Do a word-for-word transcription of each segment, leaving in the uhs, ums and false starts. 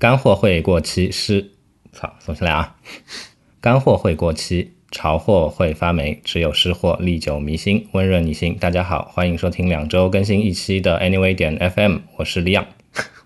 干货会过期湿，操，重新来啊！干货会过期，潮货会发霉，只有湿货历久弥新，温润你心。大家好，欢迎收听两周更新一期的 Anyway.F M， 我是李昂。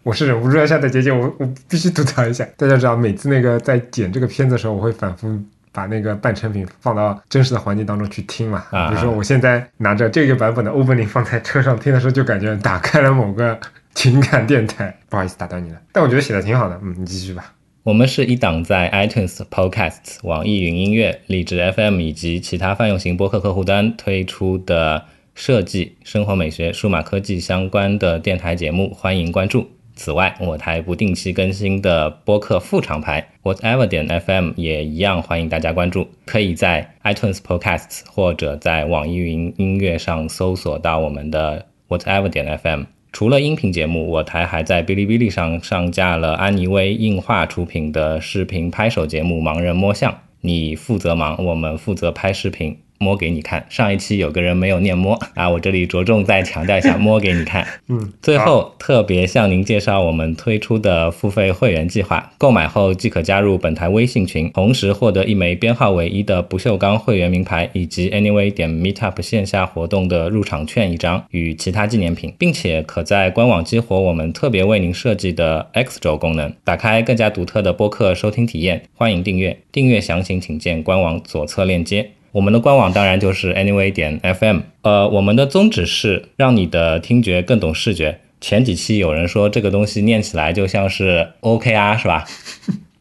我是忍不住要下载结界，我我必须吐槽一下。大家知道，每次那个在剪这个片子的时候，我会反复把那个半成品放到真实的环境当中去听嘛。啊啊比如说，我现在拿着这个版本的 Opening 放在车上听的时候，就感觉打开了某个情感电台。不好意思打断你了，但我觉得写的挺好的。嗯，你继续吧。我们是一档在 iTunes Podcasts、网易云音乐、荔枝 F M 以及其他泛用型播客客户端推出的设计、生活美学、数码科技相关的电台节目，欢迎关注。此外，我台不定期更新的播客副厂牌 whatever.fm 也一样欢迎大家关注，可以在 iTunes Podcasts 或者在网易云音乐上搜索到我们的 whatever.fm。 除了音频节目，我台还在bilibili上上架了安妮薇映画出品的视频拍手节目《盲人摸象》，你负责忙，我们负责拍视频，摸给你看。上一期有个人没有念摸啊，我这里着重再强调一下摸给你看。嗯，最后特别向您介绍我们推出的付费会员计划，购买后即可加入本台微信群，同时获得一枚编号为一的不锈钢会员名牌以及 Anyway.Meetup 线下活动的入场券一张与其他纪念品，并且可在官网激活我们特别为您设计的 Xcode 功能，打开更加独特的播客收听体验。欢迎订阅，订阅详情请见官网左侧链接。我们的官网当然就是 Anyway.F M。 呃，我们的宗旨是让你的听觉更懂视觉。前几期有人说这个东西念起来就像是 O K R 是吧？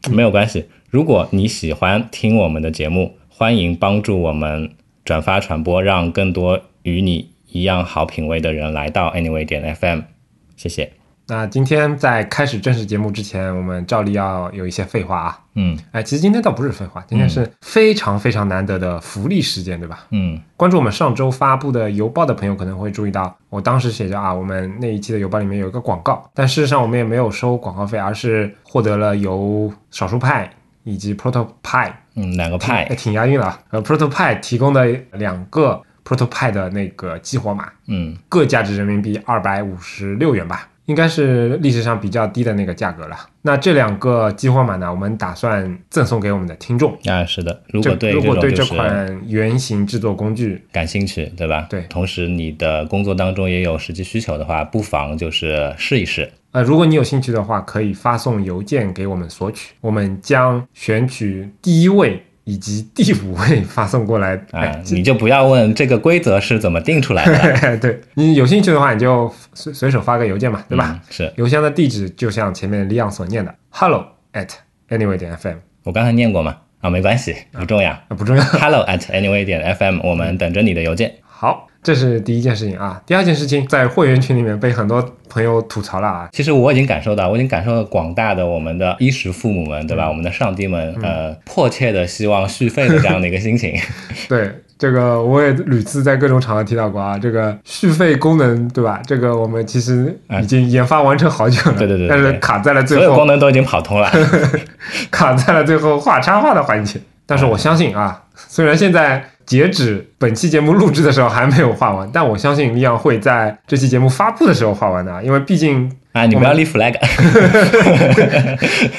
没有关系，如果你喜欢听我们的节目，欢迎帮助我们转发传播，让更多与你一样好品味的人来到 Anyway.F M。 谢谢。那今天在开始正式节目之前，我们照例要有一些废话啊。嗯，哎，其实今天倒不是废话，今天是非常非常难得的福利时间，对吧？嗯，关注我们上周发布的邮报的朋友可能会注意到，我当时写着啊，我们那一期的邮报里面有一个广告，但事实上我们也没有收广告费，而是获得了由少数派以及 ProtoPie， 嗯，两个派，挺, 挺押韵了。呃 ，ProtoPie 提供的两个 ProtoPie 的那个激活码，嗯，各价值人民币二百五十六元吧。应该是历史上比较低的那个价格了。那这两个激活码呢，我们打算赠送给我们的听众啊。是的，如果对这如果对这款原型制作工具感兴趣，对吧？对，同时你的工作当中也有实际需求的话，不妨就是试一试。呃，如果你有兴趣的话，可以发送邮件给我们索取，我们将选取第一位以及第五位发送过来啊。你就不要问这个规则是怎么定出来的。对，你有兴趣的话，你就 随, 随手发个邮件嘛，对吧？嗯，是。邮箱的地址就像前面李昂所念的 hello at anyway.fm。 我刚才念过嘛，啊，没关系，不重要，啊啊，不重要。hello at anyway.fm， 我们等着你的邮件。好，这是第一件事情啊。第二件事情，在会员群里面被很多朋友吐槽了啊。其实我已经感受到，我已经感受到广大的我们的衣食父母们，对吧？嗯，我们的上帝们，嗯，呃，迫切的希望续费的这样的一个心情。对，这个我也屡次在各种场合提到过啊，这个续费功能，对吧？这个我们其实已经研发完成好久了，嗯，对对 对, 对，但是卡在了最后，所有功能都已经跑通了，卡在了最后画插画的环节。但是我相信啊，嗯，虽然现在截止本期节目录制的时候还没有画完，但我相信李昂会在这期节目发布的时候画完的，因为毕竟啊，你不要立 flag，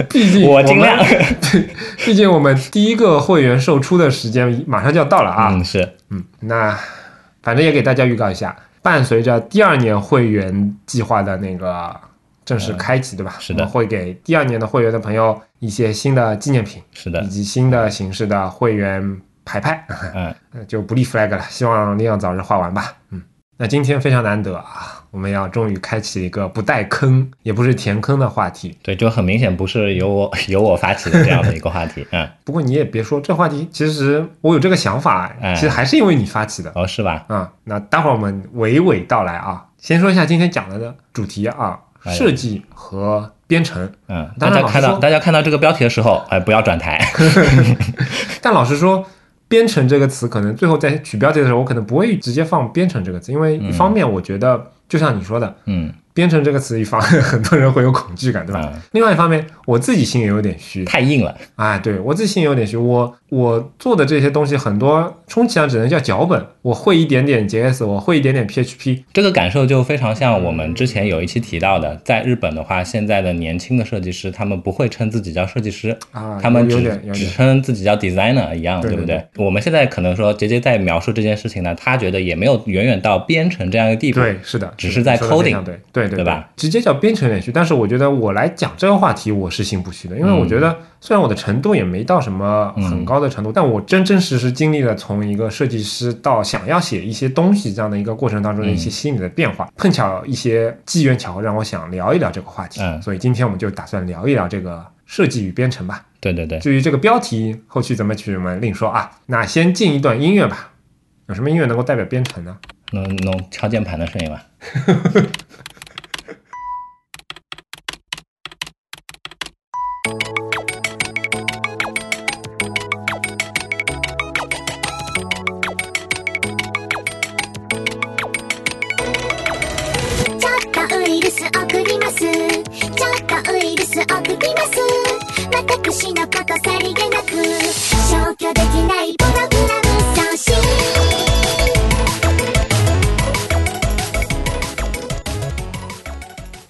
毕竟我尽量，毕竟我们第一个会员售出的时间马上就要到了啊。嗯，是，嗯，那反正也给大家预告一下，伴随着第二年会员计划的那个正式开启，对吧？是的，我们会给第二年的会员的朋友一些新的纪念品，是的，以及新的形式的会员排派，嗯，就不立 flag 了，希望李昂早日画完吧。嗯，那今天非常难得啊，我们要终于开启一个不带坑也不是填坑的话题。对，就很明显不是由我由我发起的这样的一个话题。嗯，不过你也别说，这话题其实我有这个想法，嗯，其实还是因为你发起的。哦，是吧？嗯，那待会儿我们娓娓道来啊。先说一下今天讲的主题啊，哎，设计和编程。嗯，大家看到大家看到这个标题的时候，哎，不要转台。但老实说，编程这个词可能最后在取标题的时候，我可能不会直接放编程这个词，因为一方面我觉得，嗯，就像你说的，嗯，编程这个词一发，很多人会有恐惧感，对吧、嗯、另外一方面我自己心也有点虚，太硬了、哎、对，我自己心也有点虚，我我做的这些东西很多充其量只能叫脚本，我会一点点 J S， 我会一点点 P H P， 这个感受就非常像我们之前有一期提到的，在日本的话，现在的年轻的设计师他们不会称自己叫设计师、啊、他们 只, 只称自己叫 designer 一样， 对, 对, 对, 对不对？我们现在可能说杰杰在描述这件事情呢，他觉得也没有远远到编程这样一个地步，对，是的，只是在 coding， 对对对, 对, 对吧？直接叫编程也虚，但是我觉得我来讲这个话题我是心不虚的，因为我觉得虽然我的程度也没到什么很高的程度、嗯、但我真真实实经历了从一个设计师到想要写一些东西这样的一个过程当中的一些心理的变化、嗯、碰巧一些机缘巧合让我想聊一聊这个话题、嗯、所以今天我们就打算聊一聊这个设计与编程吧。对对对，至于这个标题后续怎么取我们另说啊。那先进一段音乐吧，有什么音乐能够代表编程呢？能能敲键盘的声音吧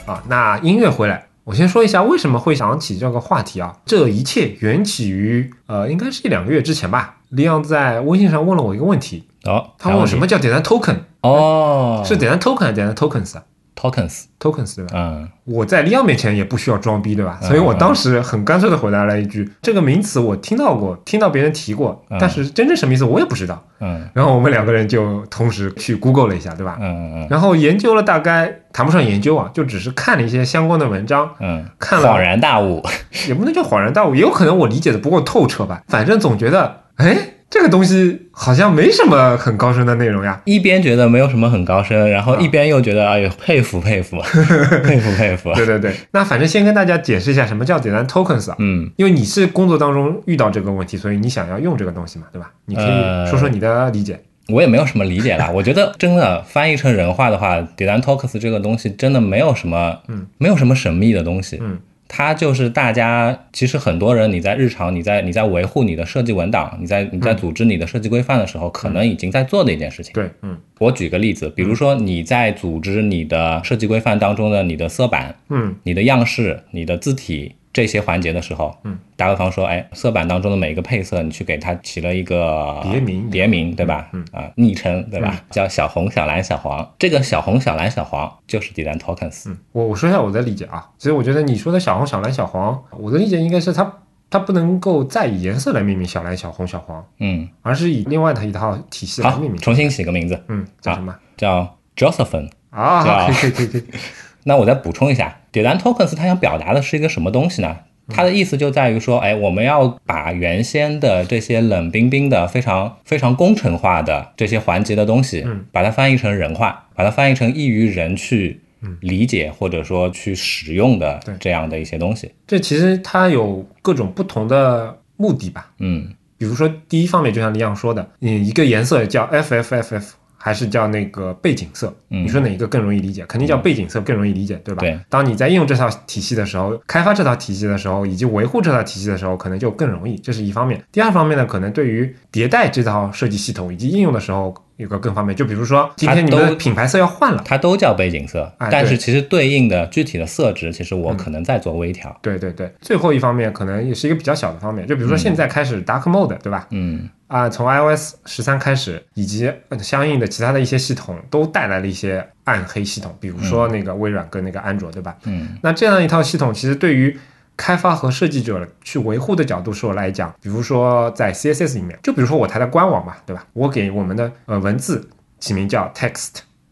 啊，那音乐回来，我先说一下为什么会想起这个话题啊。这一切缘起于呃，应该是一两个月之前吧。李昂在微信上问了我一个问题，哦，他问我什么叫 Design Token？ 哦，是 Design Token 还是 Design Tokens 啊？Tokens Tokens 对吧？嗯，我在利奥面前也不需要装逼，对吧？所以我当时很干脆的回答了一句、嗯、这个名词我听到过，听到别人提过、嗯、但是真正什么意思我也不知道。嗯，然后我们两个人就同时去 Google 了一下，对吧？嗯，然后研究了大概，谈不上研究啊，就只是看了一些相关的文章，嗯，看了恍然大悟也不能叫恍然大悟，也有可能我理解的不够透彻吧，反正总觉得哎这个东西好像没什么很高深的内容呀，一边觉得没有什么很高深，然后一边又觉得、啊、哎呦佩服佩服佩服佩服对对对，那反正先跟大家解释一下什么叫 Design Tokens 啊，嗯，因为你是工作当中遇到这个问题，所以你想要用这个东西嘛，对吧？你可以说说你的理解、呃我也没有什么理解啦，我觉得真的翻译成人话的话Design Tokens 这个东西真的没有什么、嗯、没有什么神秘的东西，嗯，它就是大家，其实很多人你在日常你在你在维护你的设计文档，你在你在组织你的设计规范的时候、嗯、可能已经在做的一件事情。对，嗯，我举个例子，比如说你在组织你的设计规范当中的你的色板，嗯，你的样式，你的字体这些环节的时候，嗯，打个比方说，哎，色板当中的每一个配色，你去给它起了一个别名，别名对吧？嗯啊、呃，昵称对吧、嗯？叫小红、小蓝、小黄。这个小红、小蓝、小黄就是 Design Tokens。嗯，我我说一下我的理解啊，其实我觉得你说的小红、小蓝、小黄，我的理解应该是它它不能够再以颜色来命名小蓝、小红、小黄，嗯，而是以另外的一套体系来命名。重新起个名字，嗯，叫什么？啊、叫 Josephine 啊，可以可以可以。那我再补充一下 Design Tokens 它想表达的是一个什么东西呢？它的意思就在于说，哎，我们要把原先的这些冷冰冰的非常非常工程化的这些环节的东西、嗯、把它翻译成人化，把它翻译成易于人去理解或者说去使用的这样的一些东西。这其实它有各种不同的目的吧，嗯，比如说第一方面就像李昂说的，你一个颜色叫 F F F F还是叫那个背景色、嗯、你说哪一个更容易理解？肯定叫背景色更容易理解，对吧？对，当你在应用这套体系的时候，开发这套体系的时候，以及维护这套体系的时候，可能就更容易，这是一方面。第二方面呢，可能对于迭代这套设计系统以及应用的时候有个更方便，就比如说今天你们的品牌色要换了，它 都, 它都叫背景色、哎、但是其实对应的具体的色值其实我可能在做微调、嗯、对对对。最后一方面可能也是一个比较小的方面，就比如说现在开始 Dark Mode、嗯、对吧？嗯啊、呃，从 iOS 十三 开始，以及相应的其他的一些系统都带来了一些暗黑系统，比如说那个微软跟那个安卓，对吧？嗯，那这样一套系统其实对于开发和设计者去维护的角度说来讲，比如说在 C S S 里面，就比如说我台的官网嘛，对吧？我给我们的呃文字起名叫 text，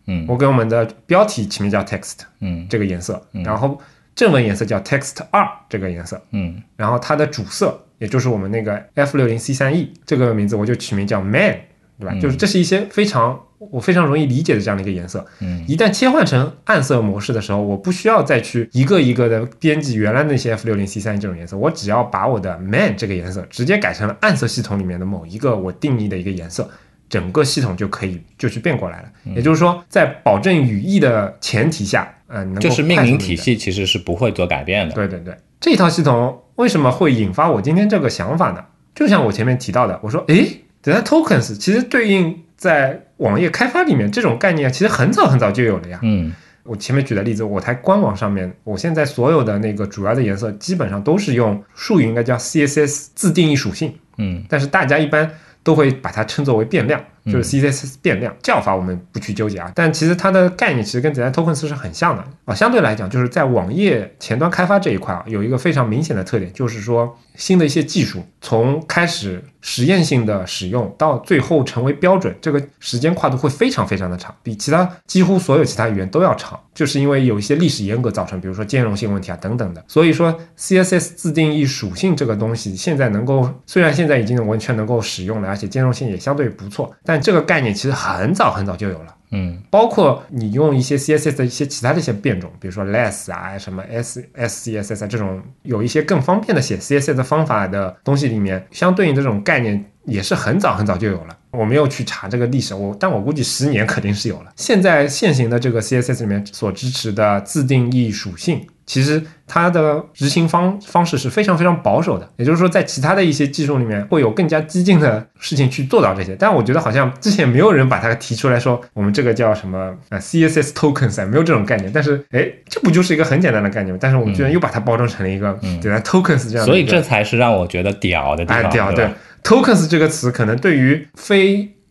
嗯，我给我们的标题起名叫 text， 嗯，这个颜色，嗯、然后正文颜色叫 text 二 这个颜色，嗯，然后它的主色。也就是我们那个 F 六十 C 三 E 这个名字我就取名叫 man， 对吧、嗯、就是这是一些非常我非常容易理解的这样的一个颜色、嗯、一旦切换成暗色模式的时候，我不需要再去一个一个的编辑原来那些 F 六十 C 三 E 这种颜色，我只要把我的 man 这个颜色直接改成了暗色系统里面的某一个我定义的一个颜色，整个系统就可以就去变过来了、嗯、也就是说在保证语义的前提下，呃，能够就是命名体系其实是不会做改变的。对对对，这一套系统为什么会引发我今天这个想法呢？就像我前面提到的，我说，诶 ，Design Tokens 其实对应在网页开发里面这种概念，其实很早很早就有了呀。嗯，我前面举的例子，我台官网上面，我现在所有的那个主要的颜色基本上都是用术语应该叫 C S S 自定义属性。嗯，但是大家一般都会把它称作为变量，就是 C S S 变量、嗯、叫法我们不去纠结啊。但其实它的概念其实跟 Design Tokens 是很像的啊。相对来讲，就是在网页前端开发这一块啊，有一个非常明显的特点，就是说新的一些技术从开始实验性的使用到最后成为标准，这个时间跨度会非常非常的长，比其他几乎所有其他语言都要长，就是因为有一些历史严格造成，比如说兼容性问题啊等等的。所以说 C S S 自定义属性这个东西现在能够，虽然现在已经完全能够使用了，而且兼容性也相对不错，但这个概念其实很早很早就有了。嗯，包括你用一些 C S S 的一些其他的一些变种，比如说 less 啊，什么 S S C S S 啊，这种有一些更方便的写 C S S 的方法的东西里面，相对应这种概念也是很早很早就有了。我没有去查这个历史，我但我估计十年肯定是有了。现在现行的这个 C S S 里面所支持的自定义属性，其实它的执行方方式是非常非常保守的，也就是说在其他的一些技术里面会有更加激进的事情去做到这些，但我觉得好像之前没有人把它提出来说我们这个叫什么、呃、C S S Tokens、啊、没有这种概念，但是诶这不就是一个很简单的概念，但是我们居然又把它包装成了一个 Design Tokens 这样的、嗯嗯、所以这才是让我觉得屌的地方、哎、屌 对, 对 Tokens 这个词可能对于非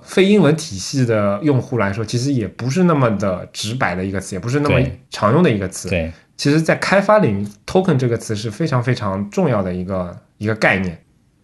非英文体系的用户来说其实也不是那么的直白的一个词，也不是那么常用的一个词。对对，其实在开发领域 token 这个词是非常非常重要的一个一个概念。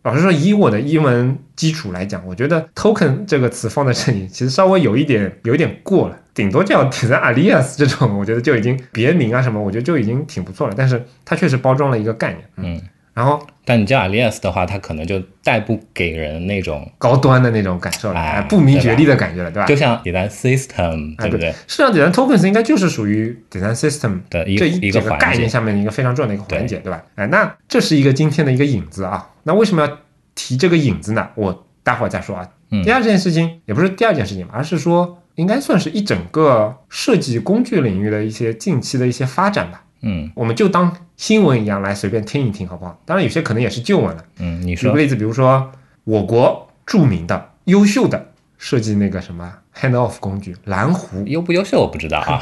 老实说以我的英文基础来讲，我觉得 token 这个词放在这里其实稍微有一点有一点过了，顶多叫 Design Alias 这种，我觉得就已经别名啊什么我觉得就已经挺不错了，但是它确实包装了一个概念。 嗯, 嗯然后但你叫 alias 的话，它可能就带不给人那种高端的那种感受了、哎、不明觉厉的感觉了，对吧？就像 Design System、哎、对不对？实际上 Design Tokens 应该就是属于 Design System 的一个这个概念下面一个非常重要的一个环节， 对, 对吧、哎、那这是一个今天的一个引子啊。那为什么要提这个引子呢？我待会儿再说啊。第二件事情、嗯、也不是第二件事情，而是说应该算是一整个设计工具领域的一些近期的一些发展吧。嗯，我们就当新闻一样来随便听一听好不好？当然有些可能也是旧闻了。嗯，你说举个例子，比如说我国著名的优秀的设计那个什么 handoff 工具蓝湖，优不优秀我不知道啊，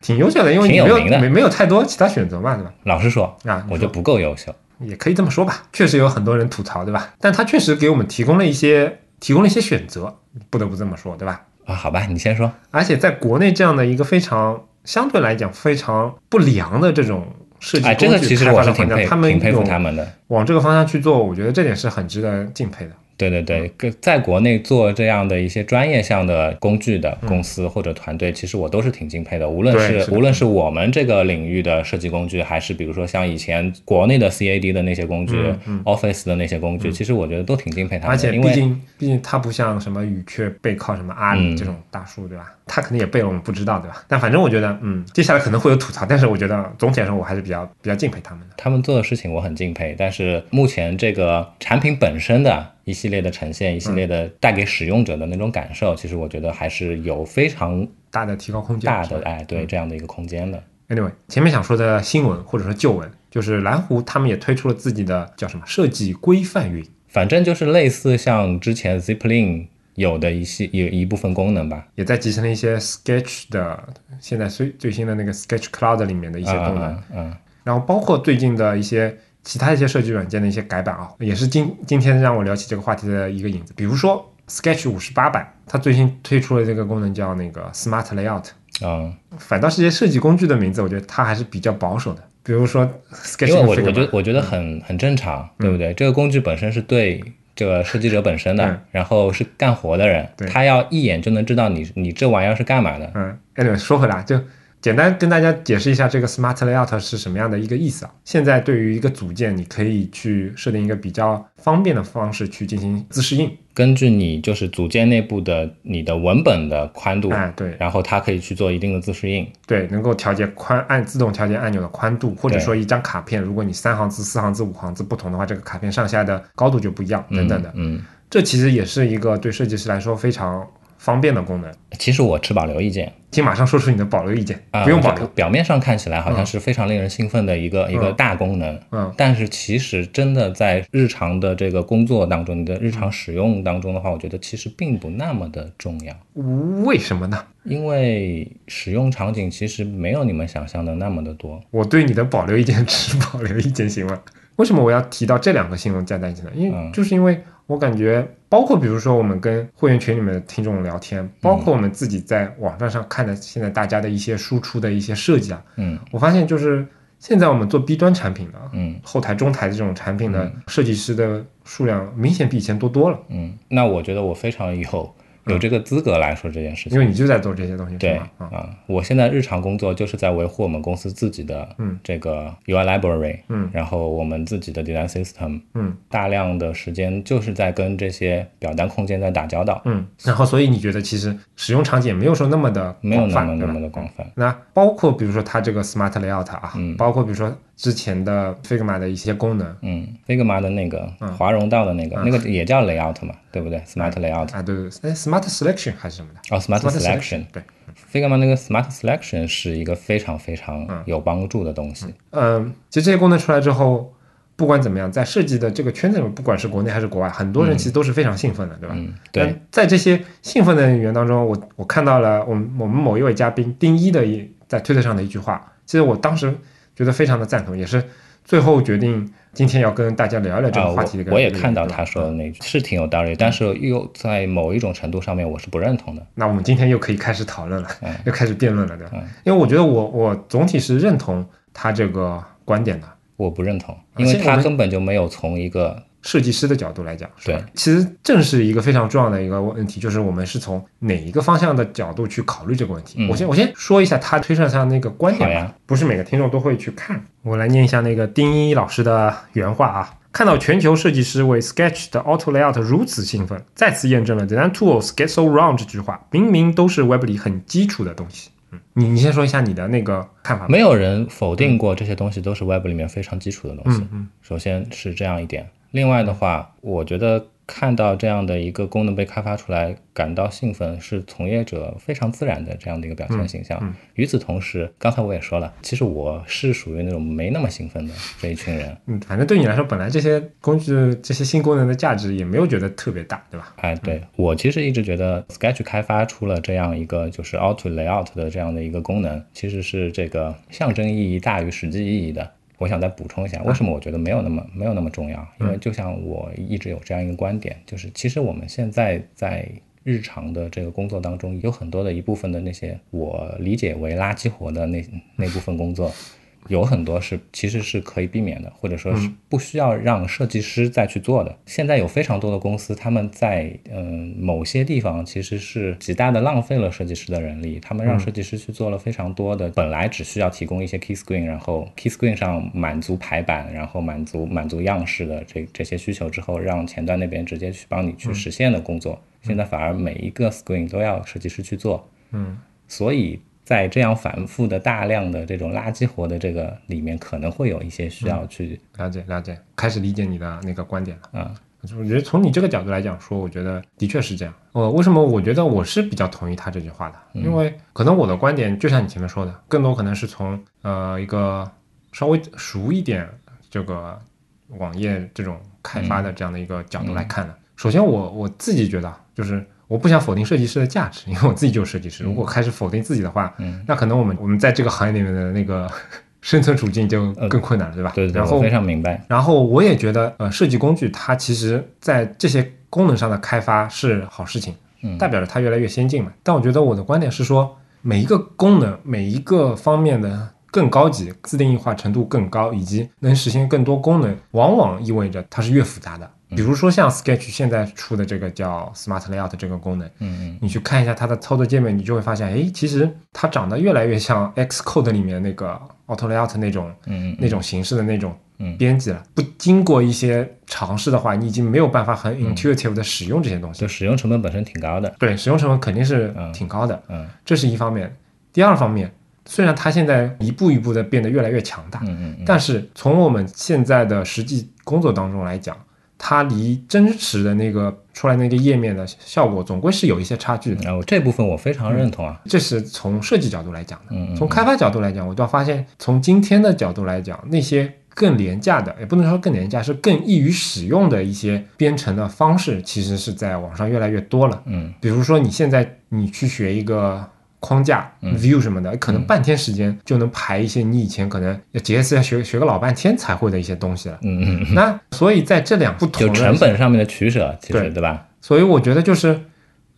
挺优秀的，因为你没 有, 没, 没有太多其他选择嘛，对吧？老实说啊，我就不够优秀，也可以这么说吧。确实有很多人吐槽，对吧？但它确实给我们提供了一些提供了一些选择，不得不这么说，对吧？啊，好吧，你先说。而且在国内这样的一个非常相对来讲非常不良的这种设计工具、哎、这个其实我是挺 佩, 他们挺佩服他们的，往这个方向去做，我觉得这点是很值得敬佩的。对对对、嗯、在国内做这样的一些专业项的工具的公司或者团队、嗯、其实我都是挺敬佩的，无论 是, 是无论是我们这个领域的设计工具，还是比如说像以前国内的 C A D 的那些工具、嗯嗯、Office 的那些工具、嗯、其实我觉得都挺敬佩他们的。而且毕竟毕竟它不像什么语雀背靠什么阿里这种大树、嗯、对吧？它肯定也背了我们不知道，对吧？但反正我觉得嗯，接下来可能会有吐槽，但是我觉得总体来说我还是比较比较敬佩他们的，他们做的事情我很敬佩。但是目前这个产品本身的一系列的呈现，一系列的带给使用者的那种感受、嗯、其实我觉得还是有非常大的提高空间，大的哎，对、嗯、这样的一个空间的。 Anyway， 前面想说的新闻或者说旧闻，就是蓝湖他们也推出了自己的叫什么设计规范云，反正就是类似像之前 Zeplin 有的一系有一部分功能吧，也在集成了一些 Sketch 的现在最最新的那个 Sketch Cloud 里面的一些功能、嗯嗯嗯、然后包括最近的一些其他一些设计软件的一些改版啊，也是今今天让我聊起这个话题的一个引子。比如说 Sketch 五十八版，它最新推出了这个功能叫那个 Smart Layout 啊、嗯，反倒是些设计工具的名字，我觉得它还是比较保守的。比如说 Sketch， 因为我我觉得我觉得很很正常，对不对、嗯？这个工具本身是对这个设计者本身的，嗯、然后是干活的人，他要一眼就能知道你你这玩意儿是干嘛的。嗯，哎，说回来就。简单跟大家解释一下这个 Smart Layout 是什么样的一个意思啊？现在对于一个组件，你可以去设定一个比较方便的方式去进行自适应，根据你就是组件内部的你的文本的宽度、哎、对，然后它可以去做一定的自适应，对，能够调节宽按自动调节按钮的宽度，或者说一张卡片如果你三行字四行字五行字不同的话，这个卡片上下的高度就不一样等等的、嗯嗯、这其实也是一个对设计师来说非常方便的功能。其实我持保留意见，请马上说出你的保留意见、呃、不用保留。表面上看起来好像是非常令人兴奋的一个、嗯、一个大功能、嗯、但是其实真的在日常的这个工作当中，你的日常使用当中的话，我觉得其实并不那么的重要。为什么呢？因为使用场景其实没有你们想象的那么的多。我对你的保留意见持保留意见行吗？为什么我要提到这两个新闻加在一起呢？因为、嗯、就是因为我感觉包括比如说我们跟会员群里面的听众聊天，包括我们自己在网站上看的现在大家的一些输出的一些设计啊，嗯，我发现就是现在我们做 B 端产品的，嗯，后台中台的这种产品的设计师的数量明显比以前多多了。嗯，那我觉得我非常有有这个资格来说这件事情，因为你就在做这些东西。对啊、嗯，我现在日常工作就是在维护我们公司自己的这个 U I library， 嗯，然后我们自己的 Design System， 嗯，大量的时间就是在跟这些表单空间在打交道，嗯，然后所以你觉得其实使用场景也没有说那么的广泛，没有那么那么的广泛。那包括比如说它这个 Smart Layout 啊、嗯，包括比如说之前的 Figma 的一些功能，嗯 ，Figma 的那个华容道的那个、嗯，那个也叫 Layout 嘛，对不对 ？Smart Layout 啊，对对对 ，Smart。Smart Selection 还是什么的、oh, Smart, Smart Selection, Selection 对 Figma 那个 Smart Selection 是一个非常非常有帮助的东西。 嗯, 嗯，其实这些功能出来之后，不管怎么样，在设计的这个圈子里面，不管是国内还是国外，很多人其实都是非常兴奋的、嗯、对吧、嗯、对。在这些兴奋的人员当中， 我, 我看到了我 们, 我们某一位嘉宾丁一的一在推特上的一句话，其实我当时觉得非常的赞同，也是最后决定今天要跟大家聊聊这个话题的、啊、我, 我也看到他说的那句是挺有道理、嗯、但是又在某一种程度上面我是不认同的。那我们今天又可以开始讨论了、嗯、又开始辩论了，对吧、嗯、因为我觉得我我总体是认同他这个观点的。我不认同，因为他根本就没有从一个设计师的角度来讲，对，其实正是一个非常重要的一个问题，就是我们是从哪一个方向的角度去考虑这个问题。嗯、我先我先说一下他推特上那个观点吧，不是每个听众都会去看。我来念一下那个丁一老师的原话啊。看到全球设计师为 Sketch 的 Auto Layout 如此兴奋，再次验证了 Design Tools Get So Wrong 这句话，明明都是 Web 里很基础的东西。嗯，你你先说一下你的那个看法。没有人否定过这些东西都是 Web 里面非常基础的东西。嗯嗯，首先是这样一点。另外的话，我觉得看到这样的一个功能被开发出来感到兴奋，是从业者非常自然的这样的一个表现形象、嗯嗯、与此同时，刚才我也说了，其实我是属于那种没那么兴奋的这一群人。嗯，反正对你来说本来这些工具这些新功能的价值也没有觉得特别大，对吧？哎，对，我其实一直觉得 Sketch 开发出了这样一个就是 Auto Layout 的这样的一个功能，其实是这个象征意义大于实际意义的。我想再补充一下，为什么我觉得没有那么、嗯、没有那么重要？因为就像我一直有这样一个观点，就是其实我们现在在日常的这个工作当中，有很多的一部分的那些我理解为垃圾活的那那部分工作，有很多是其实是可以避免的，或者说是不需要让设计师再去做的。嗯、现在有非常多的公司，他们在嗯、呃、某些地方其实是极大的浪费了设计师的人力，他们让设计师去做了非常多的、嗯、本来只需要提供一些 key screen， 然后 key screen 上满足排版，然后满足满足样式的这这些需求之后，让前端那边直接去帮你去实现的工作，嗯、现在反而每一个 screen 都要设计师去做。嗯，所以。在这样反复的大量的这种垃圾活的这个里面，可能会有一些需要去、嗯、了解了解，开始理解你的那个观点了。嗯，我觉得从你这个角度来讲说，我觉得的确是这样。呃，为什么我觉得我是比较同意他这句话的？因为可能我的观点就像你前面说的，更多可能是从呃一个稍微熟一点这个网页这种开发的这样的一个角度来看的。嗯嗯、首先我，我我自己觉得就是。我不想否定设计师的价值，因为我自己就是设计师。如果开始否定自己的话，嗯、那可能我们我们在这个行业里面的那个生存处境就更困难了，对吧？呃、对对，然后我非常明白。然后我也觉得，呃，设计工具它其实在这些功能上的开发是好事情，嗯、代表着它越来越先进嘛。但我觉得我的观点是说，每一个功能、每一个方面的更高级、自定义化程度更高，以及能实现更多功能，往往意味着它是越复杂的。比如说像 Sketch 现在出的这个叫 Smart Layout 这个功能，嗯嗯，你去看一下它的操作界面，你就会发现，哎，其实它长得越来越像 Xcode 里面那个 Auto Layout 那种，嗯嗯，那种形式的那种编辑了。不经过一些尝试的话，你已经没有办法很 intuitive 的使用这些东西。就使用成本本身挺高的。对，使用成本肯定是挺高的。嗯，这是一方面。第二方面。虽然它现在一步一步的变得越来越强大，嗯嗯嗯，但是从我们现在的实际工作当中来讲，它离真实的那个出来那个页面的效果总归是有一些差距的。哦，这部分我非常认同啊，这是从设计角度来讲的。嗯嗯嗯，从开发角度来讲，我倒发现从今天的角度来讲，那些更廉价的，也不能说更廉价，是更易于使用的一些编程的方式，其实是在网上越来越多了。嗯，比如说你现在你去学一个框架 Vue 什么的，可能半天时间就能排一些你以前可能 J S 要学学个老半天才会的一些东西了。嗯嗯，那所以在这两不同的就成本上面的取舍，其实 对, 对吧？所以我觉得就是，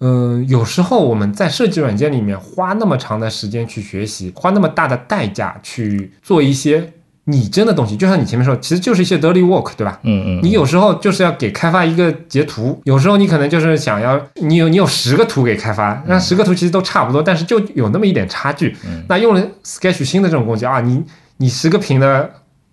嗯、呃，有时候我们在设计软件里面花那么长的时间去学习，花那么大的代价去做一些拟真的东西，就像你前面说，其实就是一些 dirty work， 对吧？嗯嗯，你有时候就是要给开发一个截图，有时候你可能就是想要你有你有十个图给开发，那十个图其实都差不多，但是就有那么一点差距。嗯，那用了 Sketch 新的这种工具啊，你你十个屏的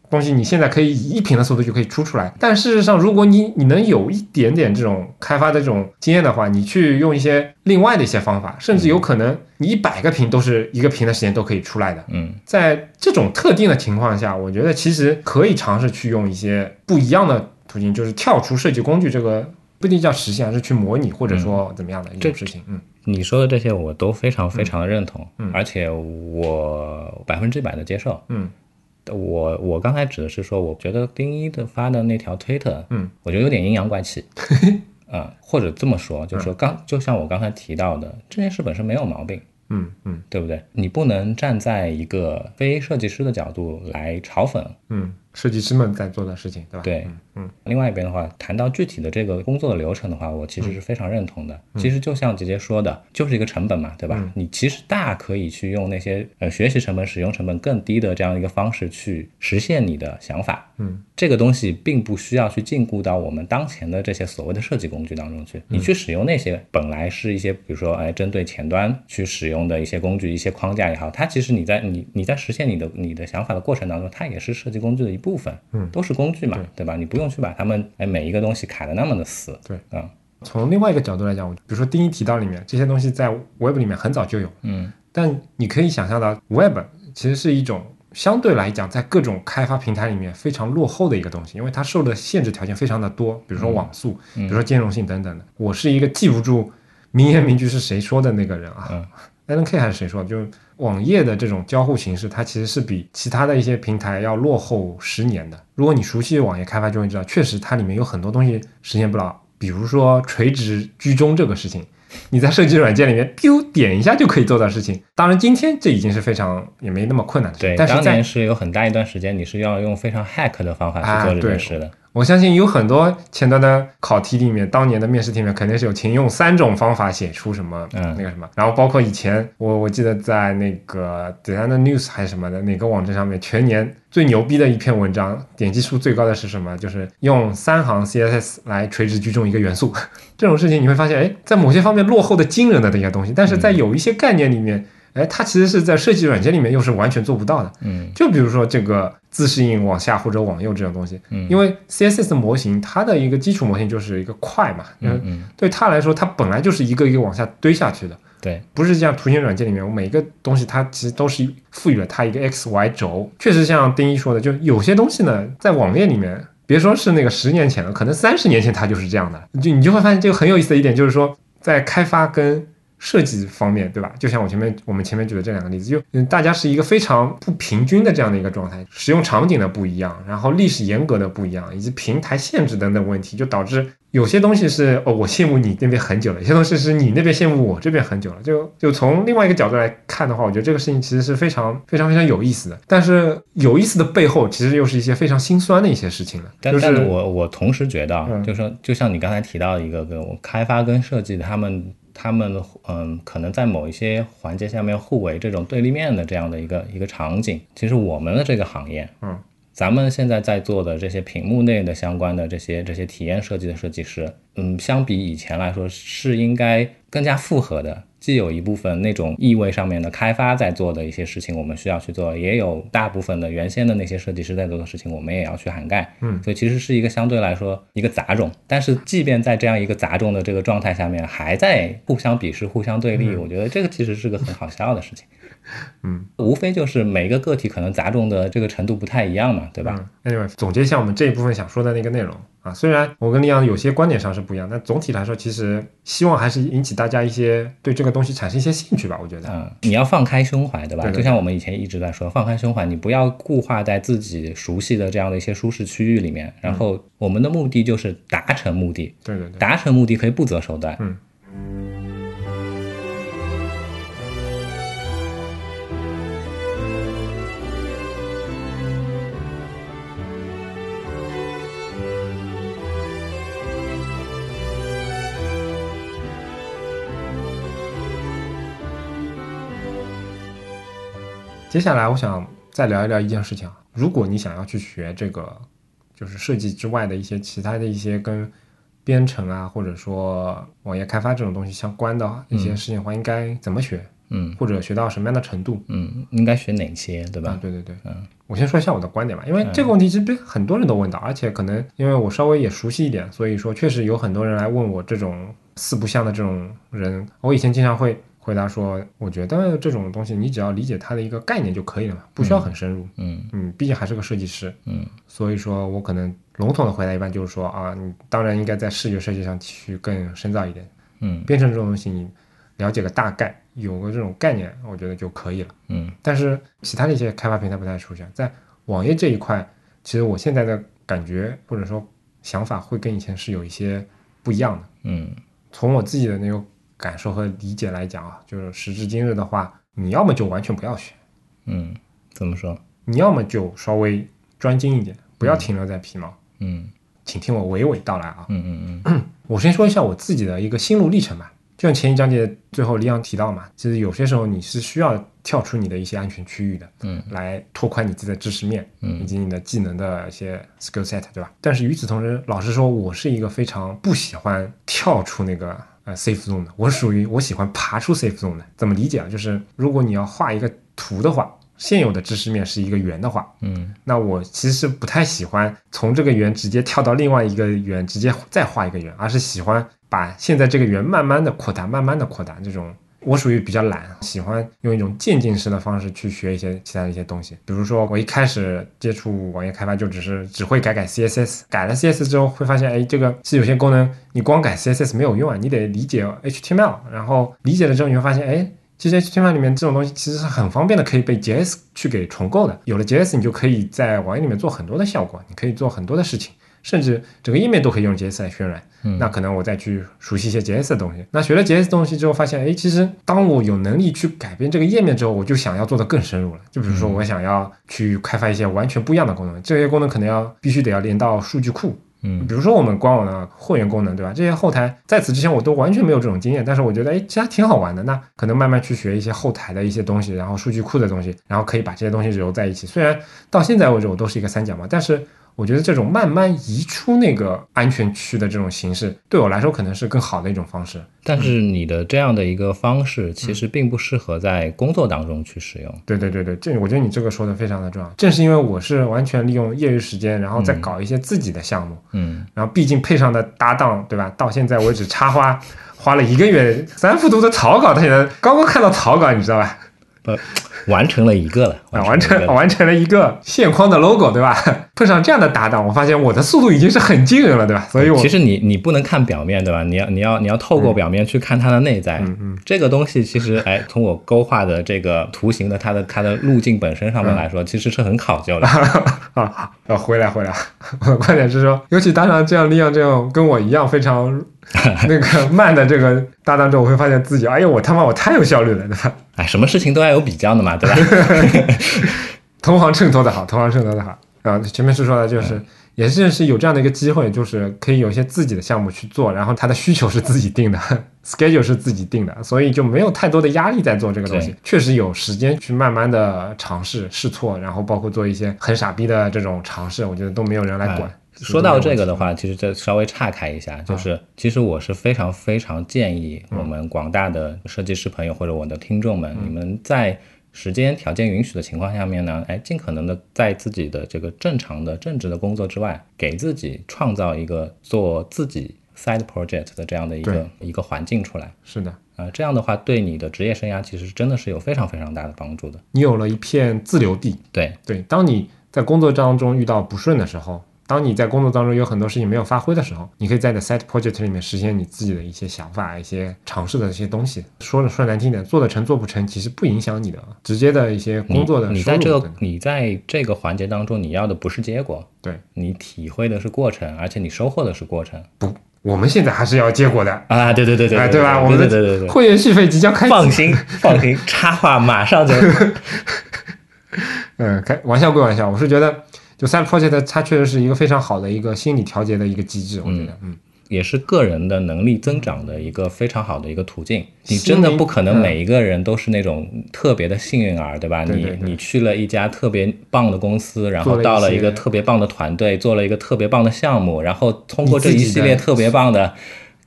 东西，你现在可以以一屏的速度就可以出出来。但事实上，如果你你能有一点点这种开发的这种经验的话，你去用一些另外的一些方法，甚至有可能你一百个屏都是一个屏的时间都可以出来的。嗯，在这种特定的情况下，我觉得其实可以尝试去用一些不一样的途径，就是跳出设计工具这个不一定叫实现，而是去模拟或者说怎么样的一种事情。嗯，你说的这些我都非常非常的认同，嗯，而且我百分之百的接受。嗯。我我刚才指的是说，我觉得丁一的发的那条推特，嗯，我觉得有点阴阳怪气，啊、嗯，或者这么说，就是说刚就像我刚才提到的，这件事本身没有毛病，嗯嗯，对不对？你不能站在一个非设计师的角度来嘲讽，嗯，设计师们在做的事情，对吧？对，嗯。嗯，另外一边的话，谈到具体的这个工作的流程的话，我其实是非常认同的。嗯，其实就像杰杰说的，就是一个成本嘛，对吧？嗯，你其实大可以去用那些呃学习成本、使用成本更低的这样一个方式去实现你的想法。嗯，这个东西并不需要去禁锢到我们当前的这些所谓的设计工具当中去。你去使用那些本来是一些，比如说哎针对前端去使用的一些工具、一些框架也好，它其实你在你你在实现你的你的想法的过程当中，它也是设计工具的一部分。嗯，都是工具嘛，嗯，对吧？你不用去把他们每一个东西卡得那么的死。对，嗯，从另外一个角度来讲，比如说丁一提到里面这些东西在 Web 里面很早就有，嗯，但你可以想象到 Web 其实是一种相对来讲在各种开发平台里面非常落后的一个东西，因为它受的限制条件非常的多，比如说网速，嗯，比如说兼容性等等的。嗯，我是一个记不住名言名句是谁说的那个人啊，嗯，Alan Kay 还是谁说的，就是网页的这种交互形式它其实是比其他的一些平台要落后十年的。如果你熟悉网页开发就会知道，确实它里面有很多东西实现不了，比如说垂直居中这个事情，你在设计软件里面 biu 点一下就可以做到事情。当然今天这已经是非常也没那么困难的事情，但是当年是有很大一段时间你是要用非常 hack 的方法去做这件事的。啊，我相信有很多前端的考题里面，当年的面试题里面肯定是有请用三种方法写出什么，嗯，那个什么，然后包括以前我我记得在那个 Design News 还是什么的哪个网站上面，全年最牛逼的一篇文章点击数最高的是什么，就是用三行 C S S 来垂直居中一个元素。这种事情你会发现，哎，在某些方面落后的惊人的这些东西，但是在有一些概念里面，嗯，哎，它其实是在设计软件里面又是完全做不到的。嗯，就比如说这个自适应往下或者往右这种东西，嗯，因为 C S S 的模型它的一个基础模型就是一个块嘛，嗯嗯，对它来说它本来就是一个一个往下堆下去的。对，不是像图形软件里面我每一个东西它其实都是赋予了它一个 X Y 轴。确实像丁一说的，就有些东西呢在网页里面别说是那个十年前了，可能三十年前它就是这样的。就你就会发现这个很有意思的一点就是说，在开发跟设计方面，对吧？就像我前面我们前面举的这两个例子，就嗯，大家是一个非常不平均的这样的一个状态，使用场景的不一样，然后历史严格的不一样，以及平台限制等等问题，就导致有些东西是哦，我羡慕你那边很久了，有些东西是你那边羡慕我这边很久了。就就从另外一个角度来看的话，我觉得这个事情其实是非常非常非常有意思的。但是有意思的背后，其实又是一些非常心酸的一些事情了。但、就是但我我同时觉得，嗯，就是说，就像你刚才提到一个跟我开发跟设计他们。他们嗯，可能在某一些环节下面互为这种对立面的这样的一个一个场景。其实我们的这个行业，嗯，咱们现在在做的这些屏幕内的相关的这些这些体验设计的设计师，嗯，相比以前来说是应该更加复合的。既有一部分那种意味上面的开发在做的一些事情我们需要去做，也有大部分的原先的那些设计师在做的事情我们也要去涵盖。嗯，所以其实是一个相对来说一个杂种，但是即便在这样一个杂种的这个状态下面还在互相鄙视互相对立，嗯，我觉得这个其实是个很好笑的事情。嗯，无非就是每个个体可能砸中的这个程度不太一样嘛，对吧？那就、嗯、总结一下我们这一部分想说的那个内容啊，虽然我跟利昂有些观点上是不一样，但总体来说其实希望还是引起大家一些对这个东西产生一些兴趣吧，我觉得。嗯，你要放开胸怀，对吧？对对，就像我们以前一直在说，放开胸怀，你不要固化在自己熟悉的这样的一些舒适区域里面，然后我们的目的就是达成目的。对对对，达成目的可以不择手段。嗯。接下来我想再聊一聊一件事情啊，如果你想要去学这个就是设计之外的一些其他的一些跟编程啊或者说网页开发这种东西相关的一些事情的话，应该怎么学，嗯，或者学到什么样的程度，嗯，应该学哪些，对吧、啊、对对对，嗯，我先说一下我的观点吧，因为这个问题其实很多人都问到，而且可能因为我稍微也熟悉一点，所以说确实有很多人来问我这种四不像的这种人，我以前经常会回答说，我觉得这种东西你只要理解它的一个概念就可以了嘛，不需要很深入。嗯 嗯, 嗯，毕竟还是个设计师。嗯，所以说我可能笼统的回答一般就是说啊，你当然应该在视觉设计上去更深造一点。嗯，编程这种东西你了解个大概，有个这种概念，我觉得就可以了。嗯，但是其他的一些开发平台不太出现，在网页这一块，其实我现在的感觉或者说想法会跟以前是有一些不一样的。嗯，从我自己的那个感受和理解来讲啊，就是时至今日的话，你要么就完全不要学，嗯，怎么说？你要么就稍微专精一点，不要停留在皮毛，嗯，请听我娓娓道来啊，嗯嗯嗯，我先说一下我自己的一个心路历程吧。就像前一章节最后李昂提到嘛，其实有些时候你是需要跳出你的一些安全区域的，嗯，来拓宽你自己的知识面，嗯，以及你的技能的一些 skill set， 对吧？但是与此同时，老实说，我是一个非常不喜欢跳出那个。呃 safe zone 的，我属于我喜欢爬出 safe zone 的。怎么理解啊？就是如果你要画一个图的话，现有的知识面是一个圆的话，嗯，那我其实不太喜欢从这个圆直接跳到另外一个圆，直接再画一个圆，而是喜欢把现在这个圆慢慢的扩大，慢慢的扩大。这种我属于比较懒，喜欢用一种渐进式的方式去学一些其他的一些东西。比如说我一开始接触网页开发就只是只会改改 C S S， 改了 C S S 之后会发现，哎，这个是有些功能你光改 C S S 没有用啊，你得理解 H T M L， 然后理解了之后你会发现，哎，其实 H T M L 里面这种东西其实是很方便的，可以被 J S 去给重构的。有了 J S 你就可以在网页里面做很多的效果，你可以做很多的事情，甚至整个页面都可以用 J S 来渲染、嗯、那可能我再去熟悉一些 J S 的东西，那学了 J S 东西之后发现，哎，其实当我有能力去改变这个页面之后，我就想要做得更深入了。就比如说我想要去开发一些完全不一样的功能、嗯、这些功能可能要必须得要连到数据库，嗯，比如说我们官网的会员功能，对吧？这些后台在此之前我都完全没有这种经验，但是我觉得，哎，其实挺好玩的，那可能慢慢去学一些后台的一些东西，然后数据库的东西，然后可以把这些东西揉在一起。虽然到现在为止我都是一个三角嘛，但是我觉得这种慢慢移出那个安全区的这种形式，对我来说可能是更好的一种方式。但是你的这样的一个方式其实并不适合在工作当中去使用、嗯、对对对对，这我觉得你这个说的非常的重要。正是因为我是完全利用业余时间，然后再搞一些自己的项目，嗯，然后毕竟配上的搭档，对吧？到现在为止插花花了一个月，三幅图的草稿，他现在刚刚看到草稿，你知道吧？呃，完成了一个了，完成了完成了一个线框的 logo， 对吧？碰上这样的搭档，我发现我的速度已经是很惊人了，对吧？所以我其实你你不能看表面，对吧？你要你要你要透过表面去看它的内在。嗯嗯，这个东西其实，哎，从我勾画的这个图形的它的它的路径本身上面来说，嗯、其实是很考究的。啊，啊，回来回来，我的观点是说，尤其搭档这样利用这种跟我一样非常那个慢的这个搭档之后，我会发现自己，哎呦，我他妈我太有效率了，对吧？哎，什么事情都要有比较的嘛，对吧？同行衬托的好，同行衬托的好。啊，前面是说的就是，嗯、也是是有这样的一个机会，就是可以有一些自己的项目去做，然后它的需求是自己定的 ，schedule 是自己定的，所以就没有太多的压力在做这个东西。确实有时间去慢慢的尝试试错，然后包括做一些很傻逼的这种尝试，我觉得都没有人来管。嗯，说到这个的话，其实这稍微岔开一下，就是其实我是非常非常建议我们广大的设计师朋友或者我的听众们，你们在时间条件允许的情况下面呢，哎，尽可能的在自己的这个正常的正职的工作之外，给自己创造一个做自己 side project 的这样的一个一个环境出来。是的，呃，这样的话对你的职业生涯其实真的是有非常非常大的帮助的。你有了一片自留地。对对，当你在工作当中遇到不顺的时候，当你在工作当中有很多事情没有发挥的时候，你可以在你的 side project 里面实现你自己的一些想法、一些尝试的一些东西。说的说难听点，做得成做不成其实不影响你的直接的一些工作的收入。你, 你在这个你在这个环节当中，你要的不是结果，对，你体会的是过程，而且你收获的是过程。不，我们现在还是要结果的啊！对对对对，哎，对吧？我们的会员续费即将开始，放心放心，插话马上就。嗯，开玩笑归玩笑，我是觉得。就 side project 它确实是一个非常好的一个心理调节的一个机制，我觉得，嗯，也是个人的能力增长的一个非常好的一个途径。你真的不可能每一个人都是那种特别的幸运儿，对吧？对对对，你你去了一家特别棒的公司，然后到了一个特别棒的团队，做了一个特别棒的项目，然后通过这一系列特别棒的。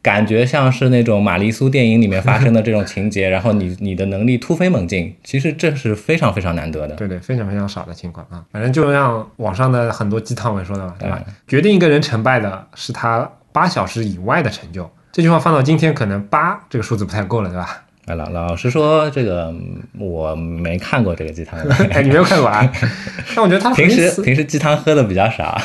感觉像是那种玛丽苏电影里面发生的这种情节，然后你你的能力突飞猛进，其实这是非常非常难得的。对对，非常非常少的情况啊。反正就像网上的很多鸡汤文说的嘛，对吧？嗯、决定一个人成败的是他八小时以外的成就。这句话放到今天，可能八这个数字不太够了，对吧？哎，老老实说，这个我没看过这个鸡汤文。哎，你没有看过啊？但我觉得他平时平时鸡汤喝的比较少。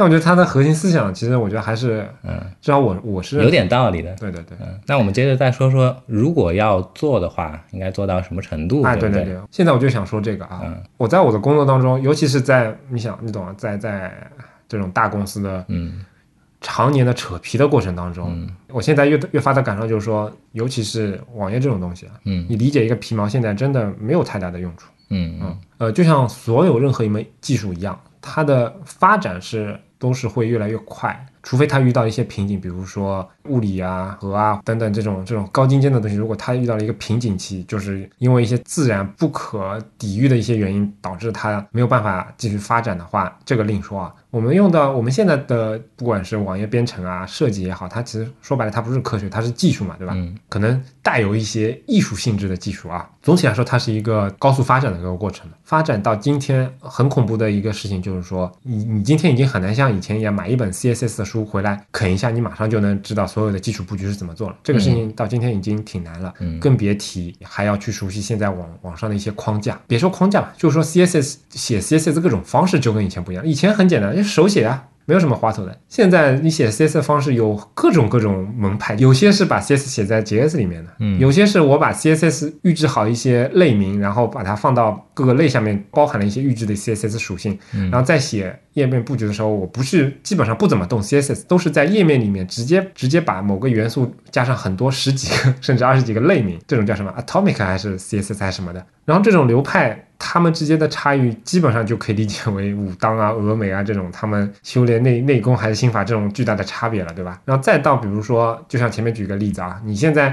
但我觉得它的核心思想，其实我觉得还是，嗯，至少我我是有点道理的。对对对。嗯，那我们接着再说说，如果要做的话，应该做到什么程度？哎，对对对。现在我就想说这个啊，嗯、我在我的工作当中，尤其是在你想你懂啊，在在这种大公司的，嗯，常年的扯皮的过程当中，嗯、我现在越越发的感受就是说，尤其是网页这种东西啊，嗯，你理解一个皮毛，现在真的没有太大的用处。嗯嗯。呃，就像所有任何一门技术一样，它的发展是。都是会越来越快，除非他遇到一些瓶颈，比如说物理啊、核啊等等这种这种高精尖的东西，如果他遇到了一个瓶颈期，就是因为一些自然不可抵御的一些原因导致他没有办法继续发展的话，这个另说啊。我们用的我们现在的不管是网页编程啊、设计也好，它其实说白了它不是科学，它是技术嘛，对吧？嗯，可能带有一些艺术性质的技术啊。总体来说，它是一个高速发展的一个过程。发展到今天很恐怖的一个事情就是说，你你今天已经很难像以前一样买一本 C S S 的书回来啃一下，你马上就能知道所有的基础布局是怎么做了。这个事情到今天已经挺难了，嗯，更别提还要去熟悉现在网网上的一些框架。别说框架吧，就是说 C S S 写 C S S 各种方式就跟以前不一样，以前很简单。手写啊，没有什么花头的。现在你写 C S S 方式有各种各种门派，有些是把 C S S 写在 J S 里面的，嗯，有些是我把 C S S 预置好一些类名，然后把它放到各个类下面包含了一些预置的 C S S 属性，嗯，然后再写页面布局的时候，我不是基本上不怎么动 C S S， 都是在页面里面直接直接把某个元素加上很多十几个甚至二十几个类名，这种叫什么 Atomic 还是 C S S 还是什么的。然后这种流派他们之间的差异基本上就可以理解为武当啊、峨眉啊这种他们修炼内内功还是心法这种巨大的差别了，对吧？然后再到比如说就像前面举个例子啊，你现在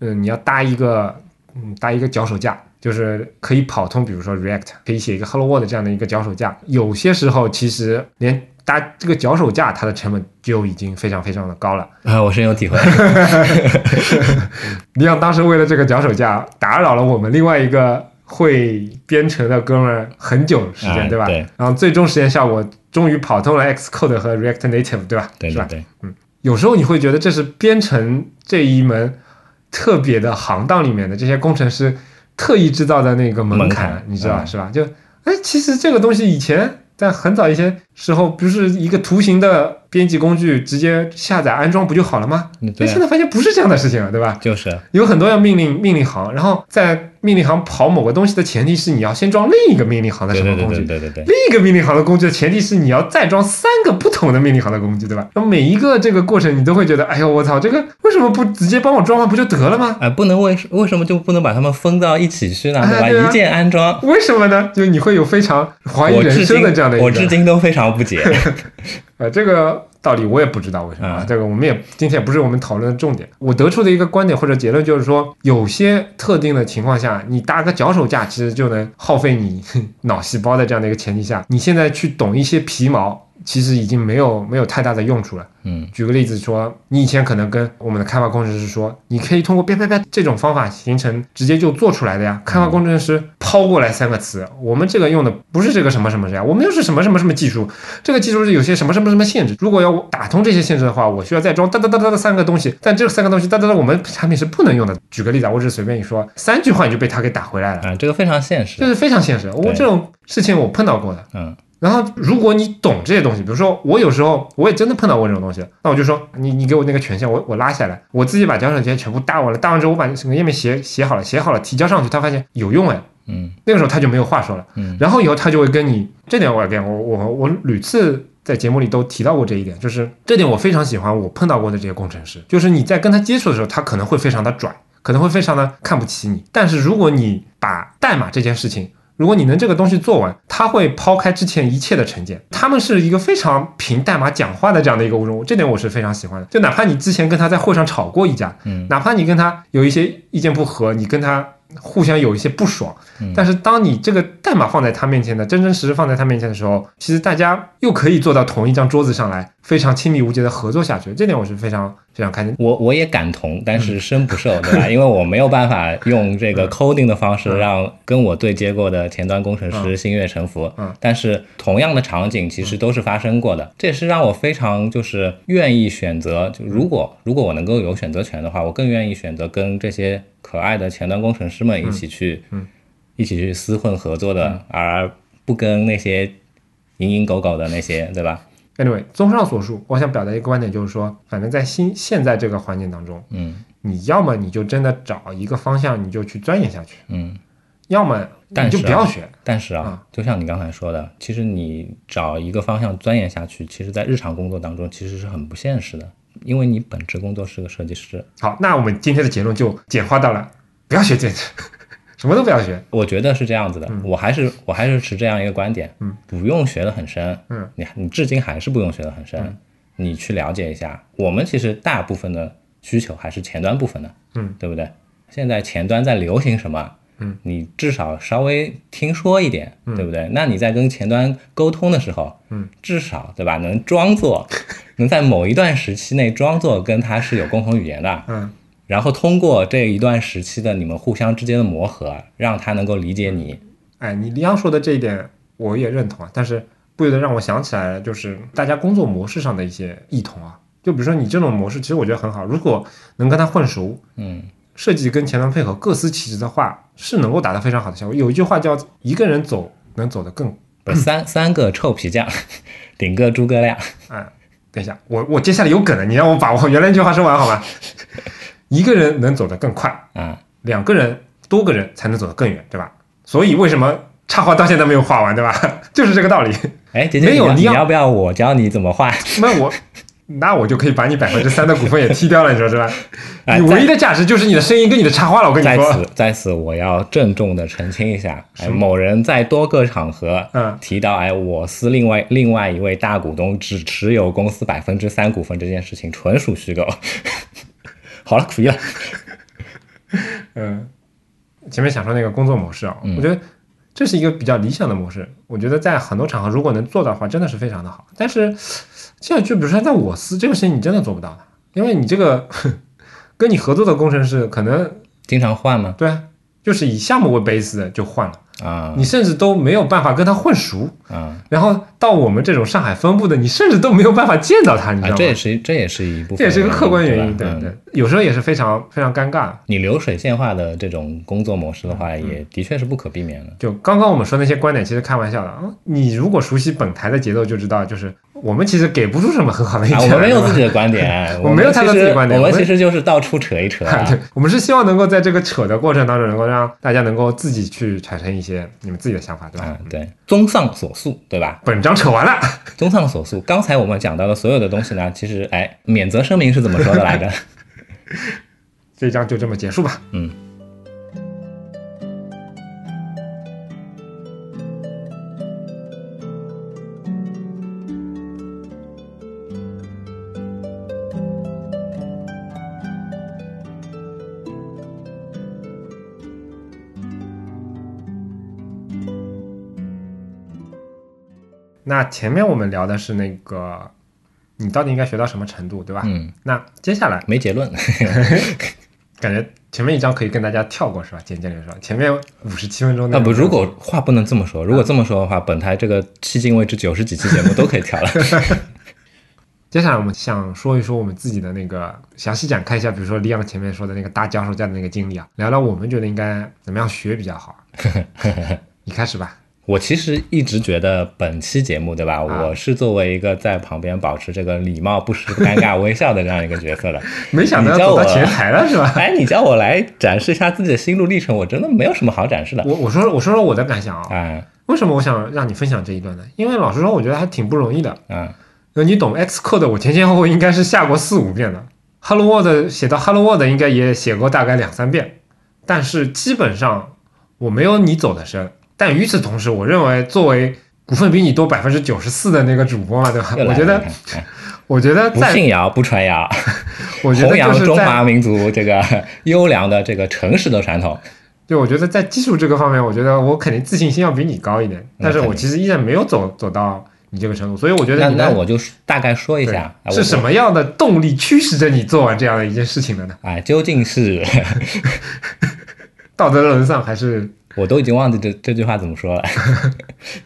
嗯、呃，你要搭一个嗯搭一个脚手架，就是可以跑通比如说 React 可以写一个 Hello World 这样的一个脚手架，有些时候其实连搭这个脚手架它的成本就已经非常非常的高了啊！我深有体会。李想当时为了这个脚手架打扰了我们另外一个会编程的哥们儿很久时间，对吧？啊，对，然后最终实验效果终于跑通了 Xcode 和 React Native， 对吧？对对对，是吧？嗯，有时候你会觉得这是编程这一门特别的行当里面的这些工程师特意制造的那个门槛，门槛你知道，嗯，是吧？就哎，其实这个东西以前在很早一些时候，不是一个图形的编辑工具直接下载安装不就好了吗？对，现在发现不是这样的事情了，对吧？就是有很多要命令命令行，然后在命令行跑某个东西的前提是你要先装另一个命令行的什么工具，对对对对对对对，另一个命令行的工具的前提是你要再装三个不同的命令行的工具，对吧？然后每一个这个过程你都会觉得，哎呦我操，这个为什么不直接帮我装完不就得了吗？哎，不能为为什么就不能把它们分到一起去呢？对吧？哎，对啊，一键安装，为什么呢？就你会有非常怀疑人生的这样的一个，我至今，我至今都非常不解。呃，这个道理我也不知道为什么，啊，这个我们也今天也不是我们讨论的重点。我得出的一个观点或者结论就是说，有些特定的情况下，你搭个脚手架其实就能耗费你脑细胞的这样的一个前提下，你现在去懂一些皮毛，其实已经没有没有太大的用处了。嗯，举个例子说，你以前可能跟我们的开发工程师说，你可以通过啪啪啪这种方法形成直接就做出来的呀。开发工程师抛过来三个词，我们这个用的不是这个什么什么呀，我们又是什么什么什么技术，这个技术是有些什么什么什么限制。如果要打通这些限制的话，我需要再装哒哒哒哒的三个东西，但这三个东西哒哒哒我们产品是不能用的。举个例子，我只随便一说，三句话你就被他给打回来了。嗯，这个非常现实，就是非常现实。我这种事情我碰到过的。嗯。然后如果你懂这些东西，比如说我有时候我也真的碰到过这种东西，那我就说你你给我那个权限，我我拉下来，我自己把脚手节全部搭完了，搭完之后我把整个页面写写好了，写好了提交上去，他发现有用哎，嗯，那个时候他就没有话说了，嗯，然后以后他就会跟你，这点我也跟我我我屡次在节目里都提到过这一点，就是这点我非常喜欢我碰到过的这些工程师，就是你在跟他接触的时候，他可能会非常的拽，可能会非常的看不起你，但是如果你把代码这件事情。如果你能这个东西做完，他会抛开之前一切的成见，他们是一个非常凭代码讲话的这样的一个物种，这点我是非常喜欢的。就哪怕你之前跟他在会上吵过一架，嗯，哪怕你跟他有一些意见不合，你跟他互相有一些不爽，嗯，但是当你这个代码放在他面前的，真真实实放在他面前的时候，其实大家又可以坐到同一张桌子上来，非常亲密无间的合作下去，这点我是非常非常开心。我我也感同，但是身不受，嗯，对吧？因为我没有办法用这个 coding 的方式让跟我对接过的前端工程师心悦诚服，嗯嗯，但是同样的场景其实都是发生过的，嗯，这也是让我非常就是愿意选择，就如果如果我能够有选择权的话，我更愿意选择跟这些可爱的前端工程师们一起去，嗯嗯，一起去厮混合作的，嗯，而不跟那些蝇营狗苟的那些，对吧？Anyway， 综上所述，我想表达一个观点，就是说，反正在新现在这个环境当中，嗯，你要么你就真的找一个方向，你就去钻研下去，嗯，要么你就不要学。但是啊，嗯，就像你刚才说的，其实你找一个方向钻研下去，其实在日常工作当中其实是很不现实的，因为你本职工作是个设计师。好，那我们今天的结论就简化到了，不要学这些。什么都不要学，我觉得是这样子的，嗯，我还是我还是持这样一个观点，嗯，不用学得很深，嗯，你你至今还是不用学得很深，嗯，你去了解一下，我们其实大部分的需求还是前端部分的，嗯，对不对？现在前端在流行什么，嗯，你至少稍微听说一点，嗯，对不对？那你在跟前端沟通的时候，嗯，至少对吧，能装作能在某一段时期内装作跟他是有共同语言的，嗯。然后通过这一段时期的你们互相之间的磨合，让他能够理解你。哎，你李阳说的这一点我也认同啊，但是不由得让我想起来，就是大家工作模式上的一些异同啊。就比如说你这种模式，其实我觉得很好，如果能跟他混熟，嗯，设计跟前端配合，各司其职的话，是能够达到非常好的效果。有一句话叫“一个人走能走得更”，不是三三个臭皮匠，顶个诸葛亮。哎，等一下，我我接下来有梗了，你让我把我原来那句话说完好吗？一个人能走得更快啊，两个人多个人才能走得更远，对吧？所以为什么插画到现在没有画完，对吧？就是这个道理。哎，姐姐，没有你 要, 你要不要我教你怎么画？那我那我就可以把你百分之三的股份也踢掉了，你说是吧？你唯一的价值就是你的声音跟你的插画了。我跟你说，在此在此我要郑重的澄清一下，哎，某人在多个场合提到，嗯，哎，我司另外另外一位大股东只持有公司百分之三股份这件事情纯属虚构。好了，可以了。嗯，前面想说那个工作模式啊，嗯，我觉得这是一个比较理想的模式。我觉得在很多场合，如果能做到的话，真的是非常的好。但是现在就比如说在我司这个事情，你真的做不到的，因为你这个跟你合作的工程师可能经常换嘛。对，就是以项目为 base 的就换了啊，嗯，你甚至都没有办法跟他混熟啊，嗯。然后到我们这种上海分部的，你甚至都没有办法见到他，你知道吗？啊，这也是这也是一部分，这也是个客观原因，对，嗯，对，有时候也是非常非常尴尬。你流水线化的这种工作模式的话，嗯，也的确是不可避免的。就刚刚我们说那些观点，其实开玩笑的啊，嗯。你如果熟悉本台的节奏，就知道就是。我们其实给不出什么很好的意见，啊，我们没有自己的观点，我没有太多自己的观点，我们其实就是到处扯一扯，啊，对，我们是希望能够在这个扯的过程当中，能够让大家能够自己去产生一些你们自己的想法，对吧？啊，对，综上所述，对吧？本章扯完了，综上所述，刚才我们讲到的所有的东西呢，其实哎，免责声明是怎么说的来着？这章就这么结束吧，嗯。那前面我们聊的是那个你到底应该学到什么程度，对吧？嗯。那接下来没结论，感觉前面一章可以跟大家跳过是吧？简介里说，前面五十七分钟那不，如果话不能这么说，如果这么说的话，嗯、本台这个迄今为止九十几期节目都可以跳了。接下来我们想说一说我们自己的那个，详细展开一下，比如说李阳前面说的那个搭教授架的那个经历啊，聊聊我们觉得应该怎么样学比较好。你开始吧。我其实一直觉得本期节目对吧、啊、我是作为一个在旁边保持这个礼貌不失尴尬微笑的这样一个角色的。没想到走到前台了是吧？哎，你叫我来展示一下自己的心路历程，我真的没有什么好展示的。我我说我说说我的感想啊、哦嗯、为什么我想让你分享这一段呢？因为老实说我觉得还挺不容易的。嗯，你懂 Xcode 我前前后后应该是下过四五遍的， Hello World 写到 Hello World 应该也写过大概两三遍，但是基本上我没有你走的深。但与此同时，我认为作为股份比你多 百分之九十四 的那个主播嘛，对吧？我觉得，我觉得在不信谣不传谣，我觉得弘扬中华民族这个优良的这个诚实的传统。对，我觉得在技术这个方面，我觉得我肯定自信心要比你高一点，但是我其实依然没有走走到你这个程度，所以我觉得你那我就大概说一下是什么样的动力驱使着你做完这样的一件事情的呢？哎，究竟是道德沦丧还是？我都已经忘记这这句话怎么说了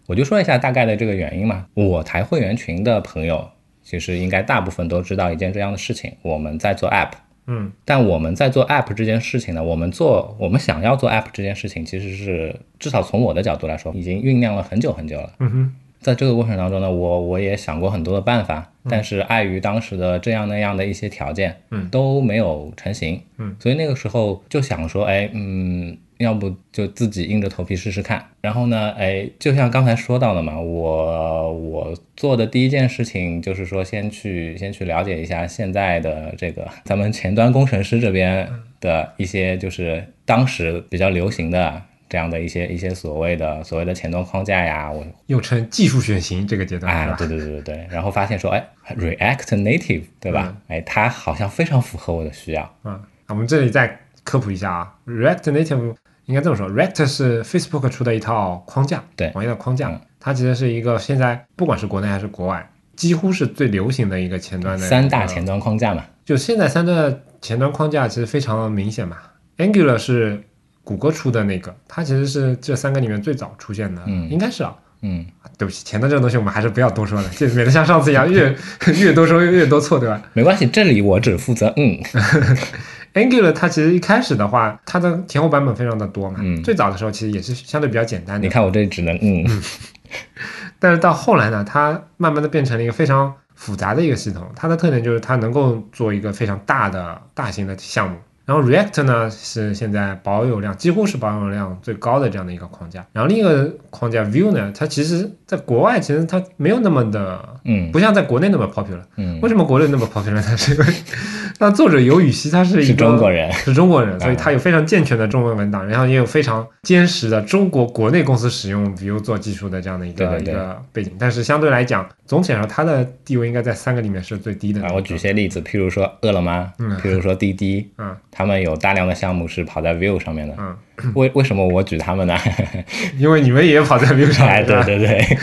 我就说一下大概的这个原因嘛。我台会员群的朋友其实应该大部分都知道一件这样的事情，我们在做 app。 嗯，但我们在做 app 这件事情呢，我们做我们想要做 app 这件事情其实是至少从我的角度来说已经酝酿了很久很久了。嗯哼，在这个过程当中呢，我我也想过很多的办法，但是碍于当时的这样那样的一些条件，嗯，都没有成型。嗯，所以那个时候就想说，哎，嗯，要不就自己硬着头皮试试看。然后呢，哎，就像刚才说到的嘛，我我做的第一件事情就是说，先去先去了解一下现在的这个咱们前端工程师这边的一些，就是当时比较流行的。这样的一些一些所谓的所谓的前端框架呀，我又称技术选型这个阶段，哎，对对对对，然后发现说，哎 ，React Native 对吧、嗯？哎，它好像非常符合我的需要。嗯，我们这里再科普一下啊 ，React Native 应该这么说 ，React 是 Facebook 出的一套框架，对，网页的框架、嗯，它其实是一个现在不管是国内还是国外，几乎是最流行的一个前端的三大前端框架嘛。就现在三大前端框架其实非常明显嘛 ，Angular 是。谷歌出的那个，它其实是这三个里面最早出现的，嗯、应该是啊，嗯，对不起，前端这个东西我们还是不要多说了，就免得像上次一样越越多说越多错，对吧？没关系，这里我只负责嗯。Angular 它其实一开始的话，它的前后版本非常的多嘛，嗯、最早的时候其实也是相对比较简单的。你看我这里只能嗯，但是到后来呢，它慢慢的变成了一个非常复杂的一个系统，它的特点就是它能够做一个非常大的大型的项目。然后 React 呢是现在保有量几乎是保有量最高的这样的一个框架，然后另一个框架 Vue 呢，它其实在国外其实它没有那么的，嗯，不像在国内那么 popular。嗯，为什么国内那么 popular 呢？是因为那作者尤雨溪他是一个是中国人，是中国人，所以他有非常健全的中文文档，然后也有非常坚实的中国国内公司使用 Vue 做技术的这样的一个对对对一个背景，但是相对来讲，总体上它的地位应该在三个里面是最低的、那个啊。我举些例子，譬如说饿了么，嗯，譬如说滴滴，嗯。他们有大量的项目是跑在 Vue 上面的，嗯，为为什么我举他们呢？因为你们也跑在 Vue 上面，哎，对对对，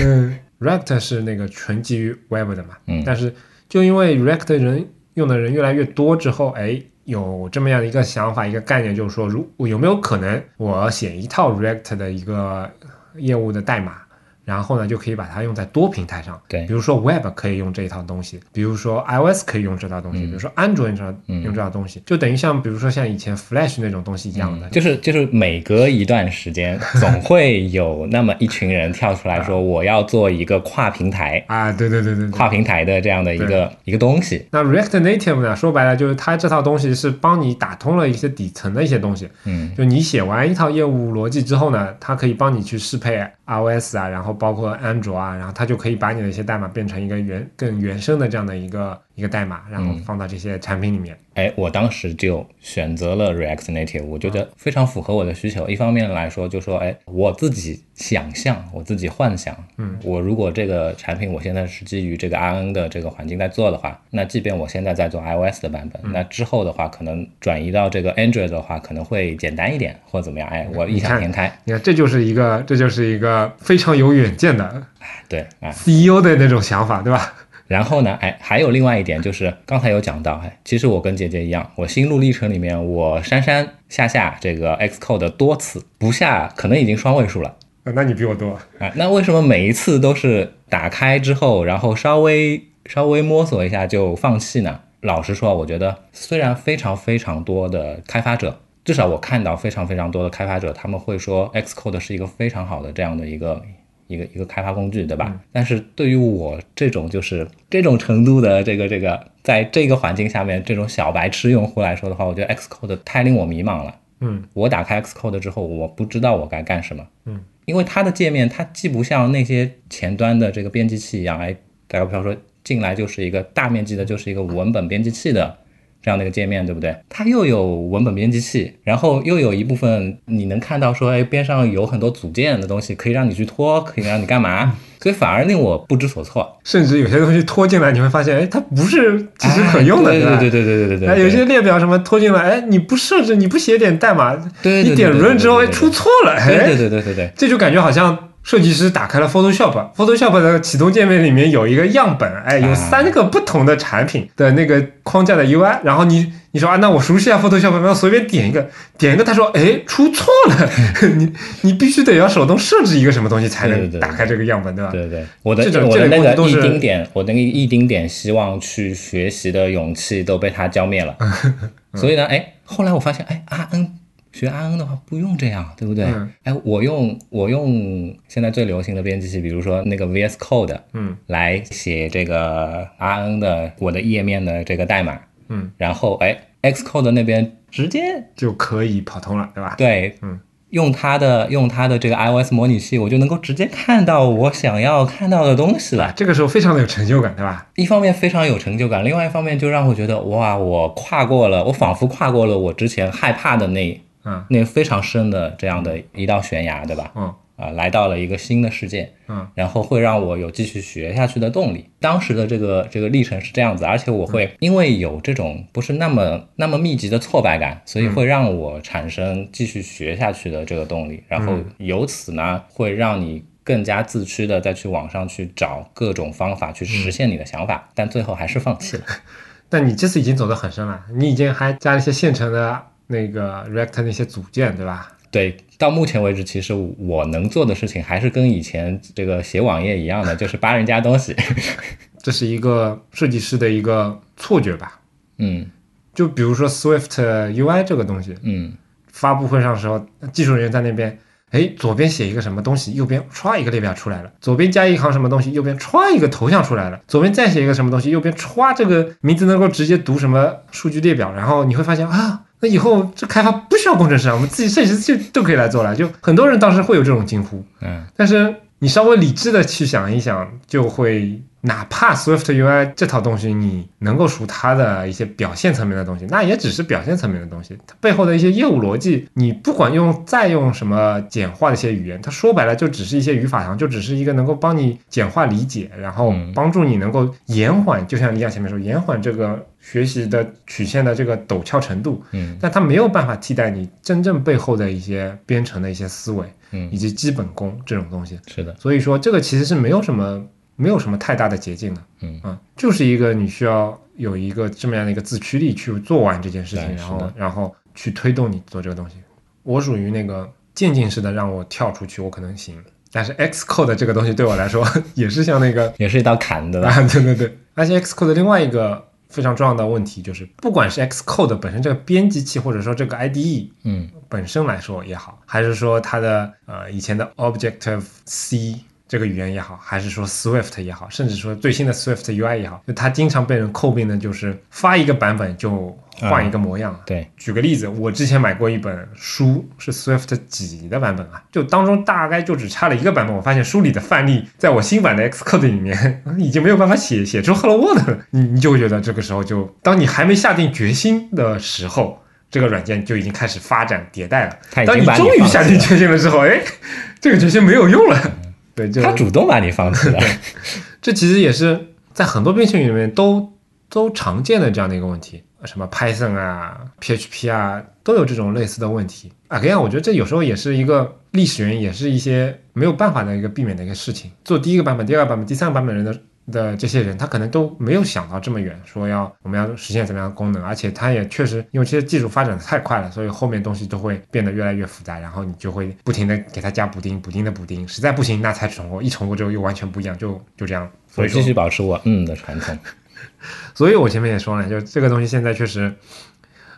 嗯 ，React 是那个纯基于 Web 的嘛，嗯，但是就因为 React 人用的人越来越多之后，哎，有这么样的一个想法，一个概念，就是说，如我有没有可能我写一套 React 的一个业务的代码？然后呢，就可以把它用在多平台上。对，比如说 Web 可以用这一套东西，比如说 iOS 可以用这套东西，嗯、比如说 Android 用这套东西、嗯，就等于像比如说像以前 Flash 那种东西一样的。嗯、就是就是每隔一段时间，总会有那么一群人跳出来说，我要做一个跨平台啊，对对对 对, 对，跨平台的这样的一个一个东西。那 React Native 呢，说白了就是它这套东西是帮你打通了一些底层的一些东西。嗯，就你写完一套业务逻辑之后呢，它可以帮你去适配 iOS 啊，然后。包括安卓啊，然后它就可以把你的一些代码变成一个原更原生的这样的一个。一个代码，然后放到这些产品里面。嗯、哎，我当时就选择了 React Native， 我觉得非常符合我的需求。一方面来说，就说哎，我自己想象，我自己幻想，嗯，我如果这个产品我现在是基于这个 R N 的这个环境在做的话，那即便我现在在做 iOS 的版本，嗯、那之后的话，可能转移到这个 Android 的话，可能会简单一点或者怎么样。哎，我异想天开。你看，你看这就是一个，这就是一个非常有远见的，对、哎、C E O 的那种想法，对吧？然后呢，哎，还有另外一点就是，刚才有讲到，哎，其实我跟姐姐一样，我心路历程里面，我删删下下这个 Xcode 多次，不下可能已经双位数了。啊、那你比我多啊？那为什么每一次都是打开之后，然后稍微稍微摸索一下就放弃呢？老实说，我觉得虽然非常非常多的开发者。至少我看到非常非常多的开发者，他们会说 Xcode 是一个非常好的这样的一个一个一个开发工具，对吧？嗯、但是对于我这种就是这种程度的这个这个，在这个环境下面这种小白痴用户来说的话，我觉得 Xcode 太令我迷茫了。嗯，我打开 Xcode 之后，我不知道我该干什么。嗯，因为它的界面它既不像那些前端的这个编辑器一样，哎，大家比方说进来就是一个大面积的，就是一个文本编辑器的。这样的一个界面，对不对？它又有文本编辑器，然后又有一部分你能看到说，哎，边上有很多组件的东西，可以让你去拖，可以让你干嘛，所以反而令我不知所措。甚至有些东西拖进来，你会发现，哎，它不是即时可用的，哎、对吧？对对对对对对对。哎，有些列表什么拖进来，哎，你不设置，你不写点代码，对对对对对对对，你点run之后，哎，出错了，哎，对对对对对对，这就感觉好像。设计师打开了 Photoshop，Photoshop Photoshop 的启动界面里面有一个样本，哎，有三个不同的产品的那个框架的 U I， 然后你你说啊，那我熟悉啊 Photoshop， 然后随便点一个，点一个，他说，哎，出错了，你你必须得要手动设置一个什么东西才能打开这个样本，对吧？对对，我的我的那个一丁点，我的那个一丁点希望去学习的勇气都被他浇灭了，所以呢，哎，后来我发现，哎啊嗯。学 R N 的话不用这样，对不对？嗯、哎，我用我用现在最流行的编辑器，比如说那个 V S Code， 嗯，来写这个 R N 的我的页面的这个代码，嗯，然后哎 ，Xcode 那边直接就可以跑通了，对吧？对，嗯，用它的用它的这个 iOS 模拟器，我就能够直接看到我想要看到的东西了。这个时候非常的有成就感，对吧？一方面非常有成就感，另外一方面就让我觉得哇，我跨过了，我仿佛跨过了我之前害怕的那。嗯，那非常深的这样的一道悬崖，对吧？嗯，啊、呃，来到了一个新的世界，嗯，然后会让我有继续学下去的动力。当时的这个这个历程是这样子，而且我会因为有这种不是那么那么密集的挫败感，所以会让我产生继续学下去的这个动力。嗯、然后由此呢，会让你更加自驱的再去网上去找各种方法去实现你的想法，嗯、但最后还是放弃了。但你这次已经走得很深了，你已经还加了一些现成的。那个 React 那些组件，对吧？对，到目前为止，其实我能做的事情还是跟以前这个写网页一样的，就是扒人家东西。这是一个设计师的一个错觉吧？嗯，就比如说 Swift U I 这个东西，嗯，发布会上的时候，技术人员在那边，哎，左边写一个什么东西，右边歘一个列表出来了；左边加一行什么东西，右边歘一个头像出来了；左边再写一个什么东西，右边歘这个名字能够直接读什么数据列表，然后你会发现啊。那以后这开发不需要工程师啊，我们自己设计师就都可以来做了。就很多人当时会有这种惊呼，嗯，但是你稍微理智的去想一想，就会哪怕 Swift U I 这套东西你能够熟它的一些表现层面的东西，那也只是表现层面的东西，它背后的一些业务逻辑，你不管用再用什么简化的一些语言，它说白了就只是一些语法上，就只是一个能够帮你简化理解，然后帮助你能够延缓，就像李想前面说，延缓这个。学习的曲线的这个陡峭程度，嗯，但它没有办法替代你真正背后的一些编程的一些思维，嗯，以及基本功这种东西。是的，所以说这个其实是没有什么没有什么太大的捷径的，嗯啊，就是一个你需要有一个这么样的一个自驱力去做完这件事情，然后然后去推动你做这个东西。我属于那个渐进式的，让我跳出去，我可能行。但是 Xcode 这个东西对我来说也是像那个也是一道坎的吧、啊？对对对，而且 Xcode 另外一个。非常重要的问题就是，不管是 Xcode 本身这个编辑器，或者说这个 I D E， 嗯，本身来说也好，还是说它的呃以前的 Objective-C 这个语言也好，还是说 Swift 也好，甚至说最新的 Swift U I 也好，就它经常被人诟病的就是发一个版本就换一个模样、啊嗯、对，举个例子，我之前买过一本书，是 Swift 几的版本啊，就当中大概就只差了一个版本，我发现书里的范例在我新版的 Xcode 里面已经没有办法写写出 Hello World 了，你你就觉得这个时候就当你还没下定决心的时候，这个软件就已经开始发展迭代了，当你终于下定决心了之后，哎，这个决心没有用了、嗯、对，就他主动把你放弃了这其实也是在很多编程语里面都都常见的这样的一个问题，什么 Python 啊 P H P 啊都有这种类似的问题啊。跟我觉得这有时候也是一个历史原因，也是一些没有办法的一个避免的一个事情，做第一个版本第二个版本第三个版本人的的这些人，他可能都没有想到这么远，说要我们要实现怎么样的功能，而且他也确实因为这些技术发展的太快了，所以后面东西都会变得越来越复杂，然后你就会不停的给他加补丁补丁的补丁，实在不行那才重构，一重构之后又完全不一样，就就这样，所以我继续保持我嗯的传统所以我前面也说了，就这个东西现在确实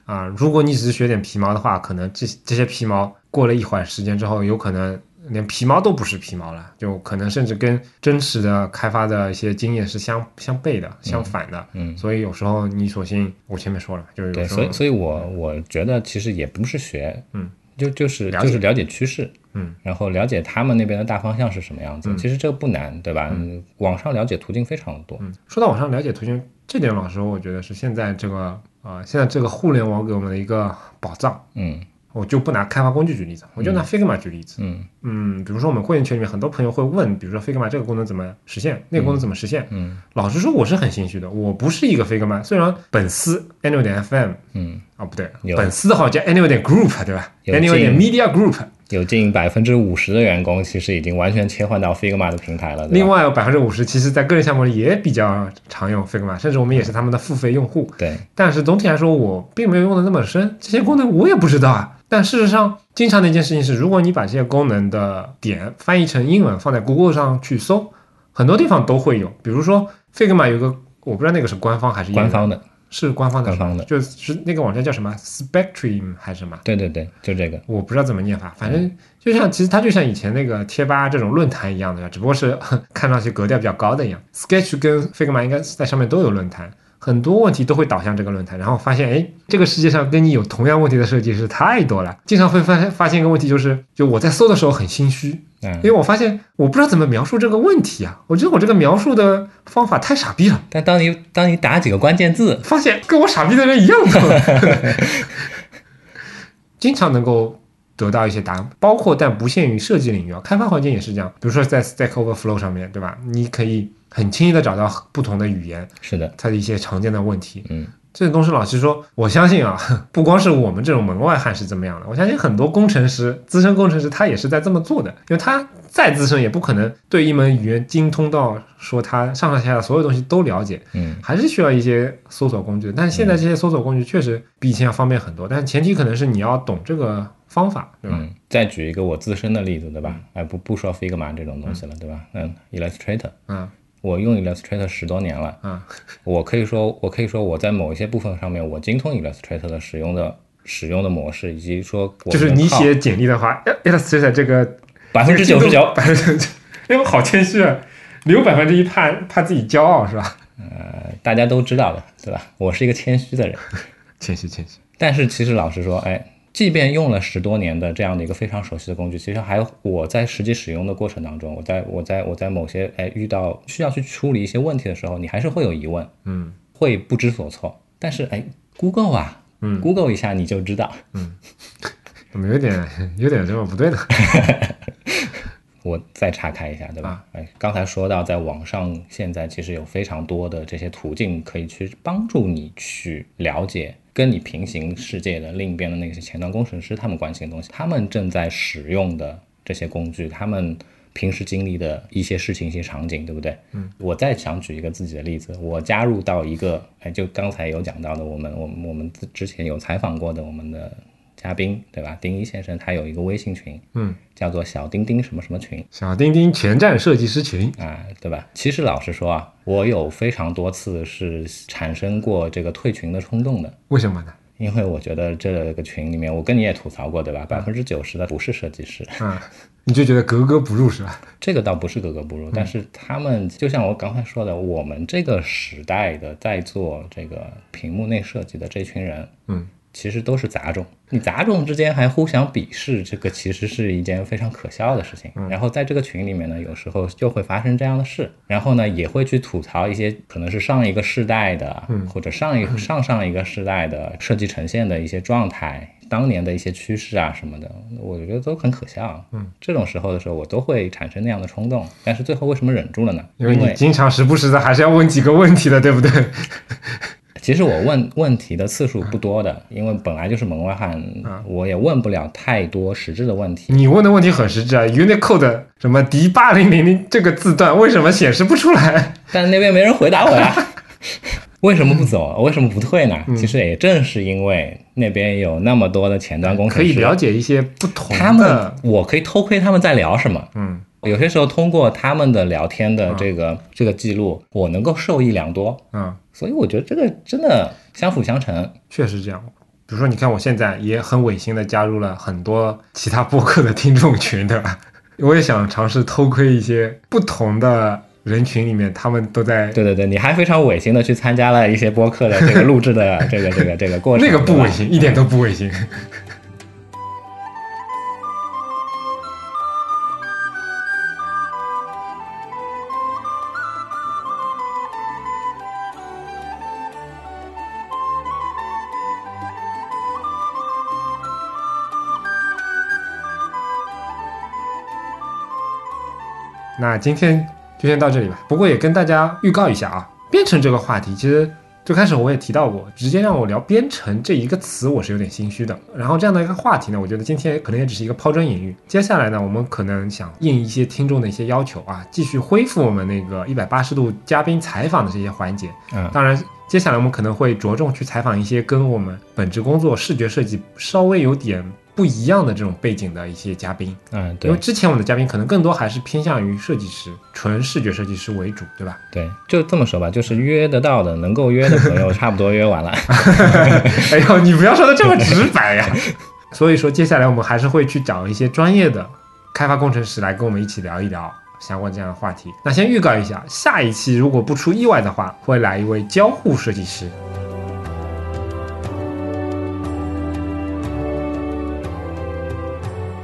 啊、呃，如果你只是学点皮毛的话，可能这这些皮毛过了一会儿时间之后，有可能连皮毛都不是皮毛了，就可能甚至跟真实的开发的一些经验是相相悖的、相反的。嗯，嗯所以有时候你索性，我前面说了，就是有时候对，所以所以我我觉得其实也不是学，嗯，就就是就是了解趋势。嗯，然后了解他们那边的大方向是什么样子、嗯、其实这个不难对吧、嗯、网上了解途径非常多、嗯、说到网上了解途径这点，老师我觉得是现在这个呃，现在这个互联网给我们的一个宝藏。嗯，我就不拿开发工具举例子，我就拿 Figma 举例子。嗯嗯，比如说我们会员群里面很多朋友会问，比如说 Figma 这个功能怎么实现，那个功能怎么实现。嗯，嗯老实说我是很心虚的，我不是一个 Figma， 虽然本司 Anyway.F M， 嗯，啊、哦、不对，本司的话叫 Anyway.Group 对吧 ？Anyway.Media Group。有近 百分之五十 的员工其实已经完全切换到 Figma 的平台了。另外有 百分之五十 其实在个人项目里也比较常用 Figma， 甚至我们也是他们的付费用户。对，但是总体来说我并没有用的那么深，这些功能我也不知道啊。但事实上经常的一件事情是，如果你把这些功能的点翻译成英文放在 Google 上去搜，很多地方都会有。比如说 Figma 有一个，我不知道那个是官方还是官方的，是官方的，官方的，就是那个网站叫什么 Spectrum 还是什么？对对对，就这个，我不知道怎么念法，反正就像、嗯、其实它就像以前那个贴吧这种论坛一样的，只不过是看上去格调比较高的一样。Sketch 跟 Figma 应该在上面都有论坛，很多问题都会导向这个论坛，然后发现哎，这个世界上跟你有同样问题的设计师太多了，经常会发发现一个问题，就是就我在搜的时候很心虚。因为我发现我不知道怎么描述这个问题啊，我觉得我这个描述的方法太傻逼了。但当你当你打几个关键字，发现跟我傻逼的人一样的经常能够得到一些答案，包括但不限于设计领域啊，开发环境也是这样。比如说在 Stack Overflow 上面，对吧？你可以很轻易的找到不同的语言，是的，它的一些常见的问题。嗯，这个东西老实说，我相信啊，不光是我们这种门外汉是怎么样的，我相信很多工程师、资深工程师他也是在这么做的，因为他再资深也不可能对一门语言精通到说他上上下下所有东西都了解，嗯，还是需要一些搜索工具。但是现在这些搜索工具确实比以前要方便很多，但是前提可能是你要懂这个方法，对吧？嗯，再举一个我自身的例子，对吧？哎，不不说 Figma 这种东西了，嗯、对吧？嗯 ，Illustrator， 嗯。我用 Illustrator 十多年了、啊、我可以说我可以说我在某一些部分上面我精通 Illustrator 的使用的使用的模式，以及说我就是你写简历的话 Illustrator 这个 百分之九十九 因为好谦虚啊，留 百分之一 怕, 怕自己骄傲是吧、呃、大家都知道的对吧，我是一个谦虚的人谦虚谦虚。但是其实老实说哎，即便用了十多年的这样的一个非常熟悉的工具，其实还有我在实际使用的过程当中，我在我在我在某些哎遇到需要去处理一些问题的时候，你还是会有疑问，嗯，会不知所措。但是哎 ，Google 啊，嗯 ，Google 一下你就知道，嗯，怎么有点有点这么不对的？我再岔开一下，对吧？哎、啊，刚才说到，在网上现在其实有非常多的这些途径可以去帮助你去了解。跟你平行世界的另一边的那些前端工程师他们关心的东西，他们正在使用的这些工具，他们平时经历的一些事情一些场景，对不对？嗯，我再想举一个自己的例子，我加入到一个哎，就刚才有讲到的我们我们我们之前有采访过的我们的嘉宾，对吧？丁一先生他有一个微信群，嗯，叫做小丁丁什么什么群，小丁丁全站设计师群啊，对吧？其实老实说啊，我有非常多次是产生过这个退群的冲动的。为什么呢？因为我觉得这个群里面，我跟你也吐槽过对吧， 百分之九十 的不是设计师、嗯、你就觉得格格不入是吧？这个倒不是格格不入，但是他们就像我刚才说的，我们这个时代的在做这个屏幕内设计的这群人，嗯，其实都是杂种，你杂种之间还互相鄙视，这个其实是一件非常可笑的事情。然后在这个群里面呢，有时候就会发生这样的事，然后呢也会去吐槽一些可能是上一个世代的或者上一上上一个世代的设计呈现的一些状态，当年的一些趋势啊什么的，我觉得都很可笑。嗯，这种时候的时候我都会产生那样的冲动，但是最后为什么忍住了呢？因为你经常时不时的还是要问几个问题的对不对？其实我问问题的次数不多的，因为本来就是门外汉、啊、我也问不了太多实质的问题。你问的问题很实质啊 Unicode 什么 D 八零零零 这个字段为什么显示不出来，但那边没人回答我呀、啊、为什么不走、嗯、为什么不退呢、嗯、其实也正是因为那边有那么多的前端工程师，可以了解一些不同的他们，我可以偷窥他们在聊什么。嗯，有些时候通过他们的聊天的这个、嗯、这个记录，我能够受益良多。嗯，所以我觉得这个真的相辅相成，确实这样。比如说你看我现在也很违心的加入了很多其他播客的听众群对吧，我也想尝试偷窥一些不同的人群里面他们都在，对对对，你还非常违心的去参加了一些播客的这个录制的这个这个这个过程那个不违心，一点都不违心那今天就先到这里吧，不过也跟大家预告一下啊，编程这个话题其实最开始我也提到过，直接让我聊编程这一个词我是有点心虚的，然后这样的一个话题呢，我觉得今天可能也只是一个抛砖引玉。接下来呢，我们可能想应一些听众的一些要求啊，继续恢复我们那个一百八十度嘉宾采访的这些环节。嗯，当然接下来我们可能会着重去采访一些跟我们本职工作视觉设计稍微有点不一样的这种背景的一些嘉宾，嗯，对，因为之前我们的嘉宾可能更多还是偏向于设计师，纯视觉设计师为主，对吧？对，就这么说吧，就是约得到的、能够约的朋友，差不多约完了。哎呦，你不要说的这么直白呀！所以说，接下来我们还是会去找一些专业的开发工程师来跟我们一起聊一聊相关这样的话题。那先预告一下，下一期如果不出意外的话，会来一位交互设计师。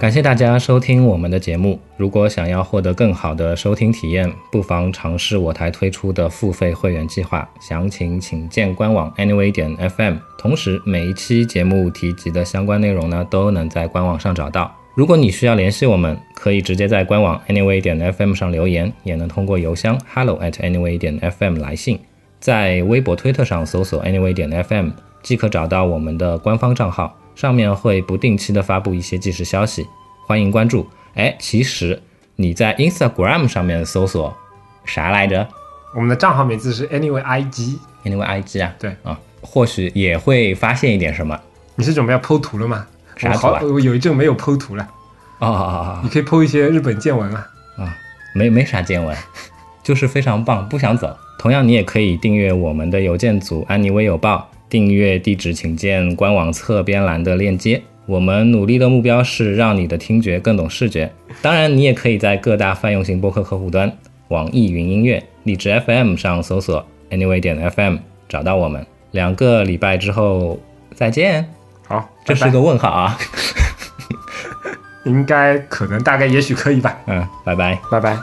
感谢大家收听我们的节目，如果想要获得更好的收听体验，不妨尝试我台推出的付费会员计划，详情请见官网 Anyway 点 F M。 同时每一期节目提及的相关内容呢，都能在官网上找到。如果你需要联系我们，可以直接在官网 Anyway 点 F M 上留言，也能通过邮箱 hello at anyway 点 F M 来信，在微博推特上搜索 Anyway 点 F M 即可找到我们的官方账号，上面会不定期的发布一些即时消息，欢迎关注。哎，其实你在 Instagram 上面搜索啥来着？我们的账号名字是 AnywayIG。AnywayIG 啊？对啊，或许也会发现一点什么。你是准备要 po 图了吗？啥图啊？ 我, 我有一阵没有 po 图了。哦哦哦！你可以 po 一些日本见闻啊。啊，没没啥见闻，就是非常棒，不想走。同样，你也可以订阅我们的邮件组安妮微有报。订阅地址请见官网侧边栏的链接。我们努力的目标是让你的听觉更懂视觉，当然你也可以在各大泛用型播客客户端、网易云音乐、荔枝 F M 上搜索 Anyway 点 F M 找到我们。两个礼拜之后再见。好，这是个问号啊应该可能大概也许可以吧。嗯，拜拜拜拜。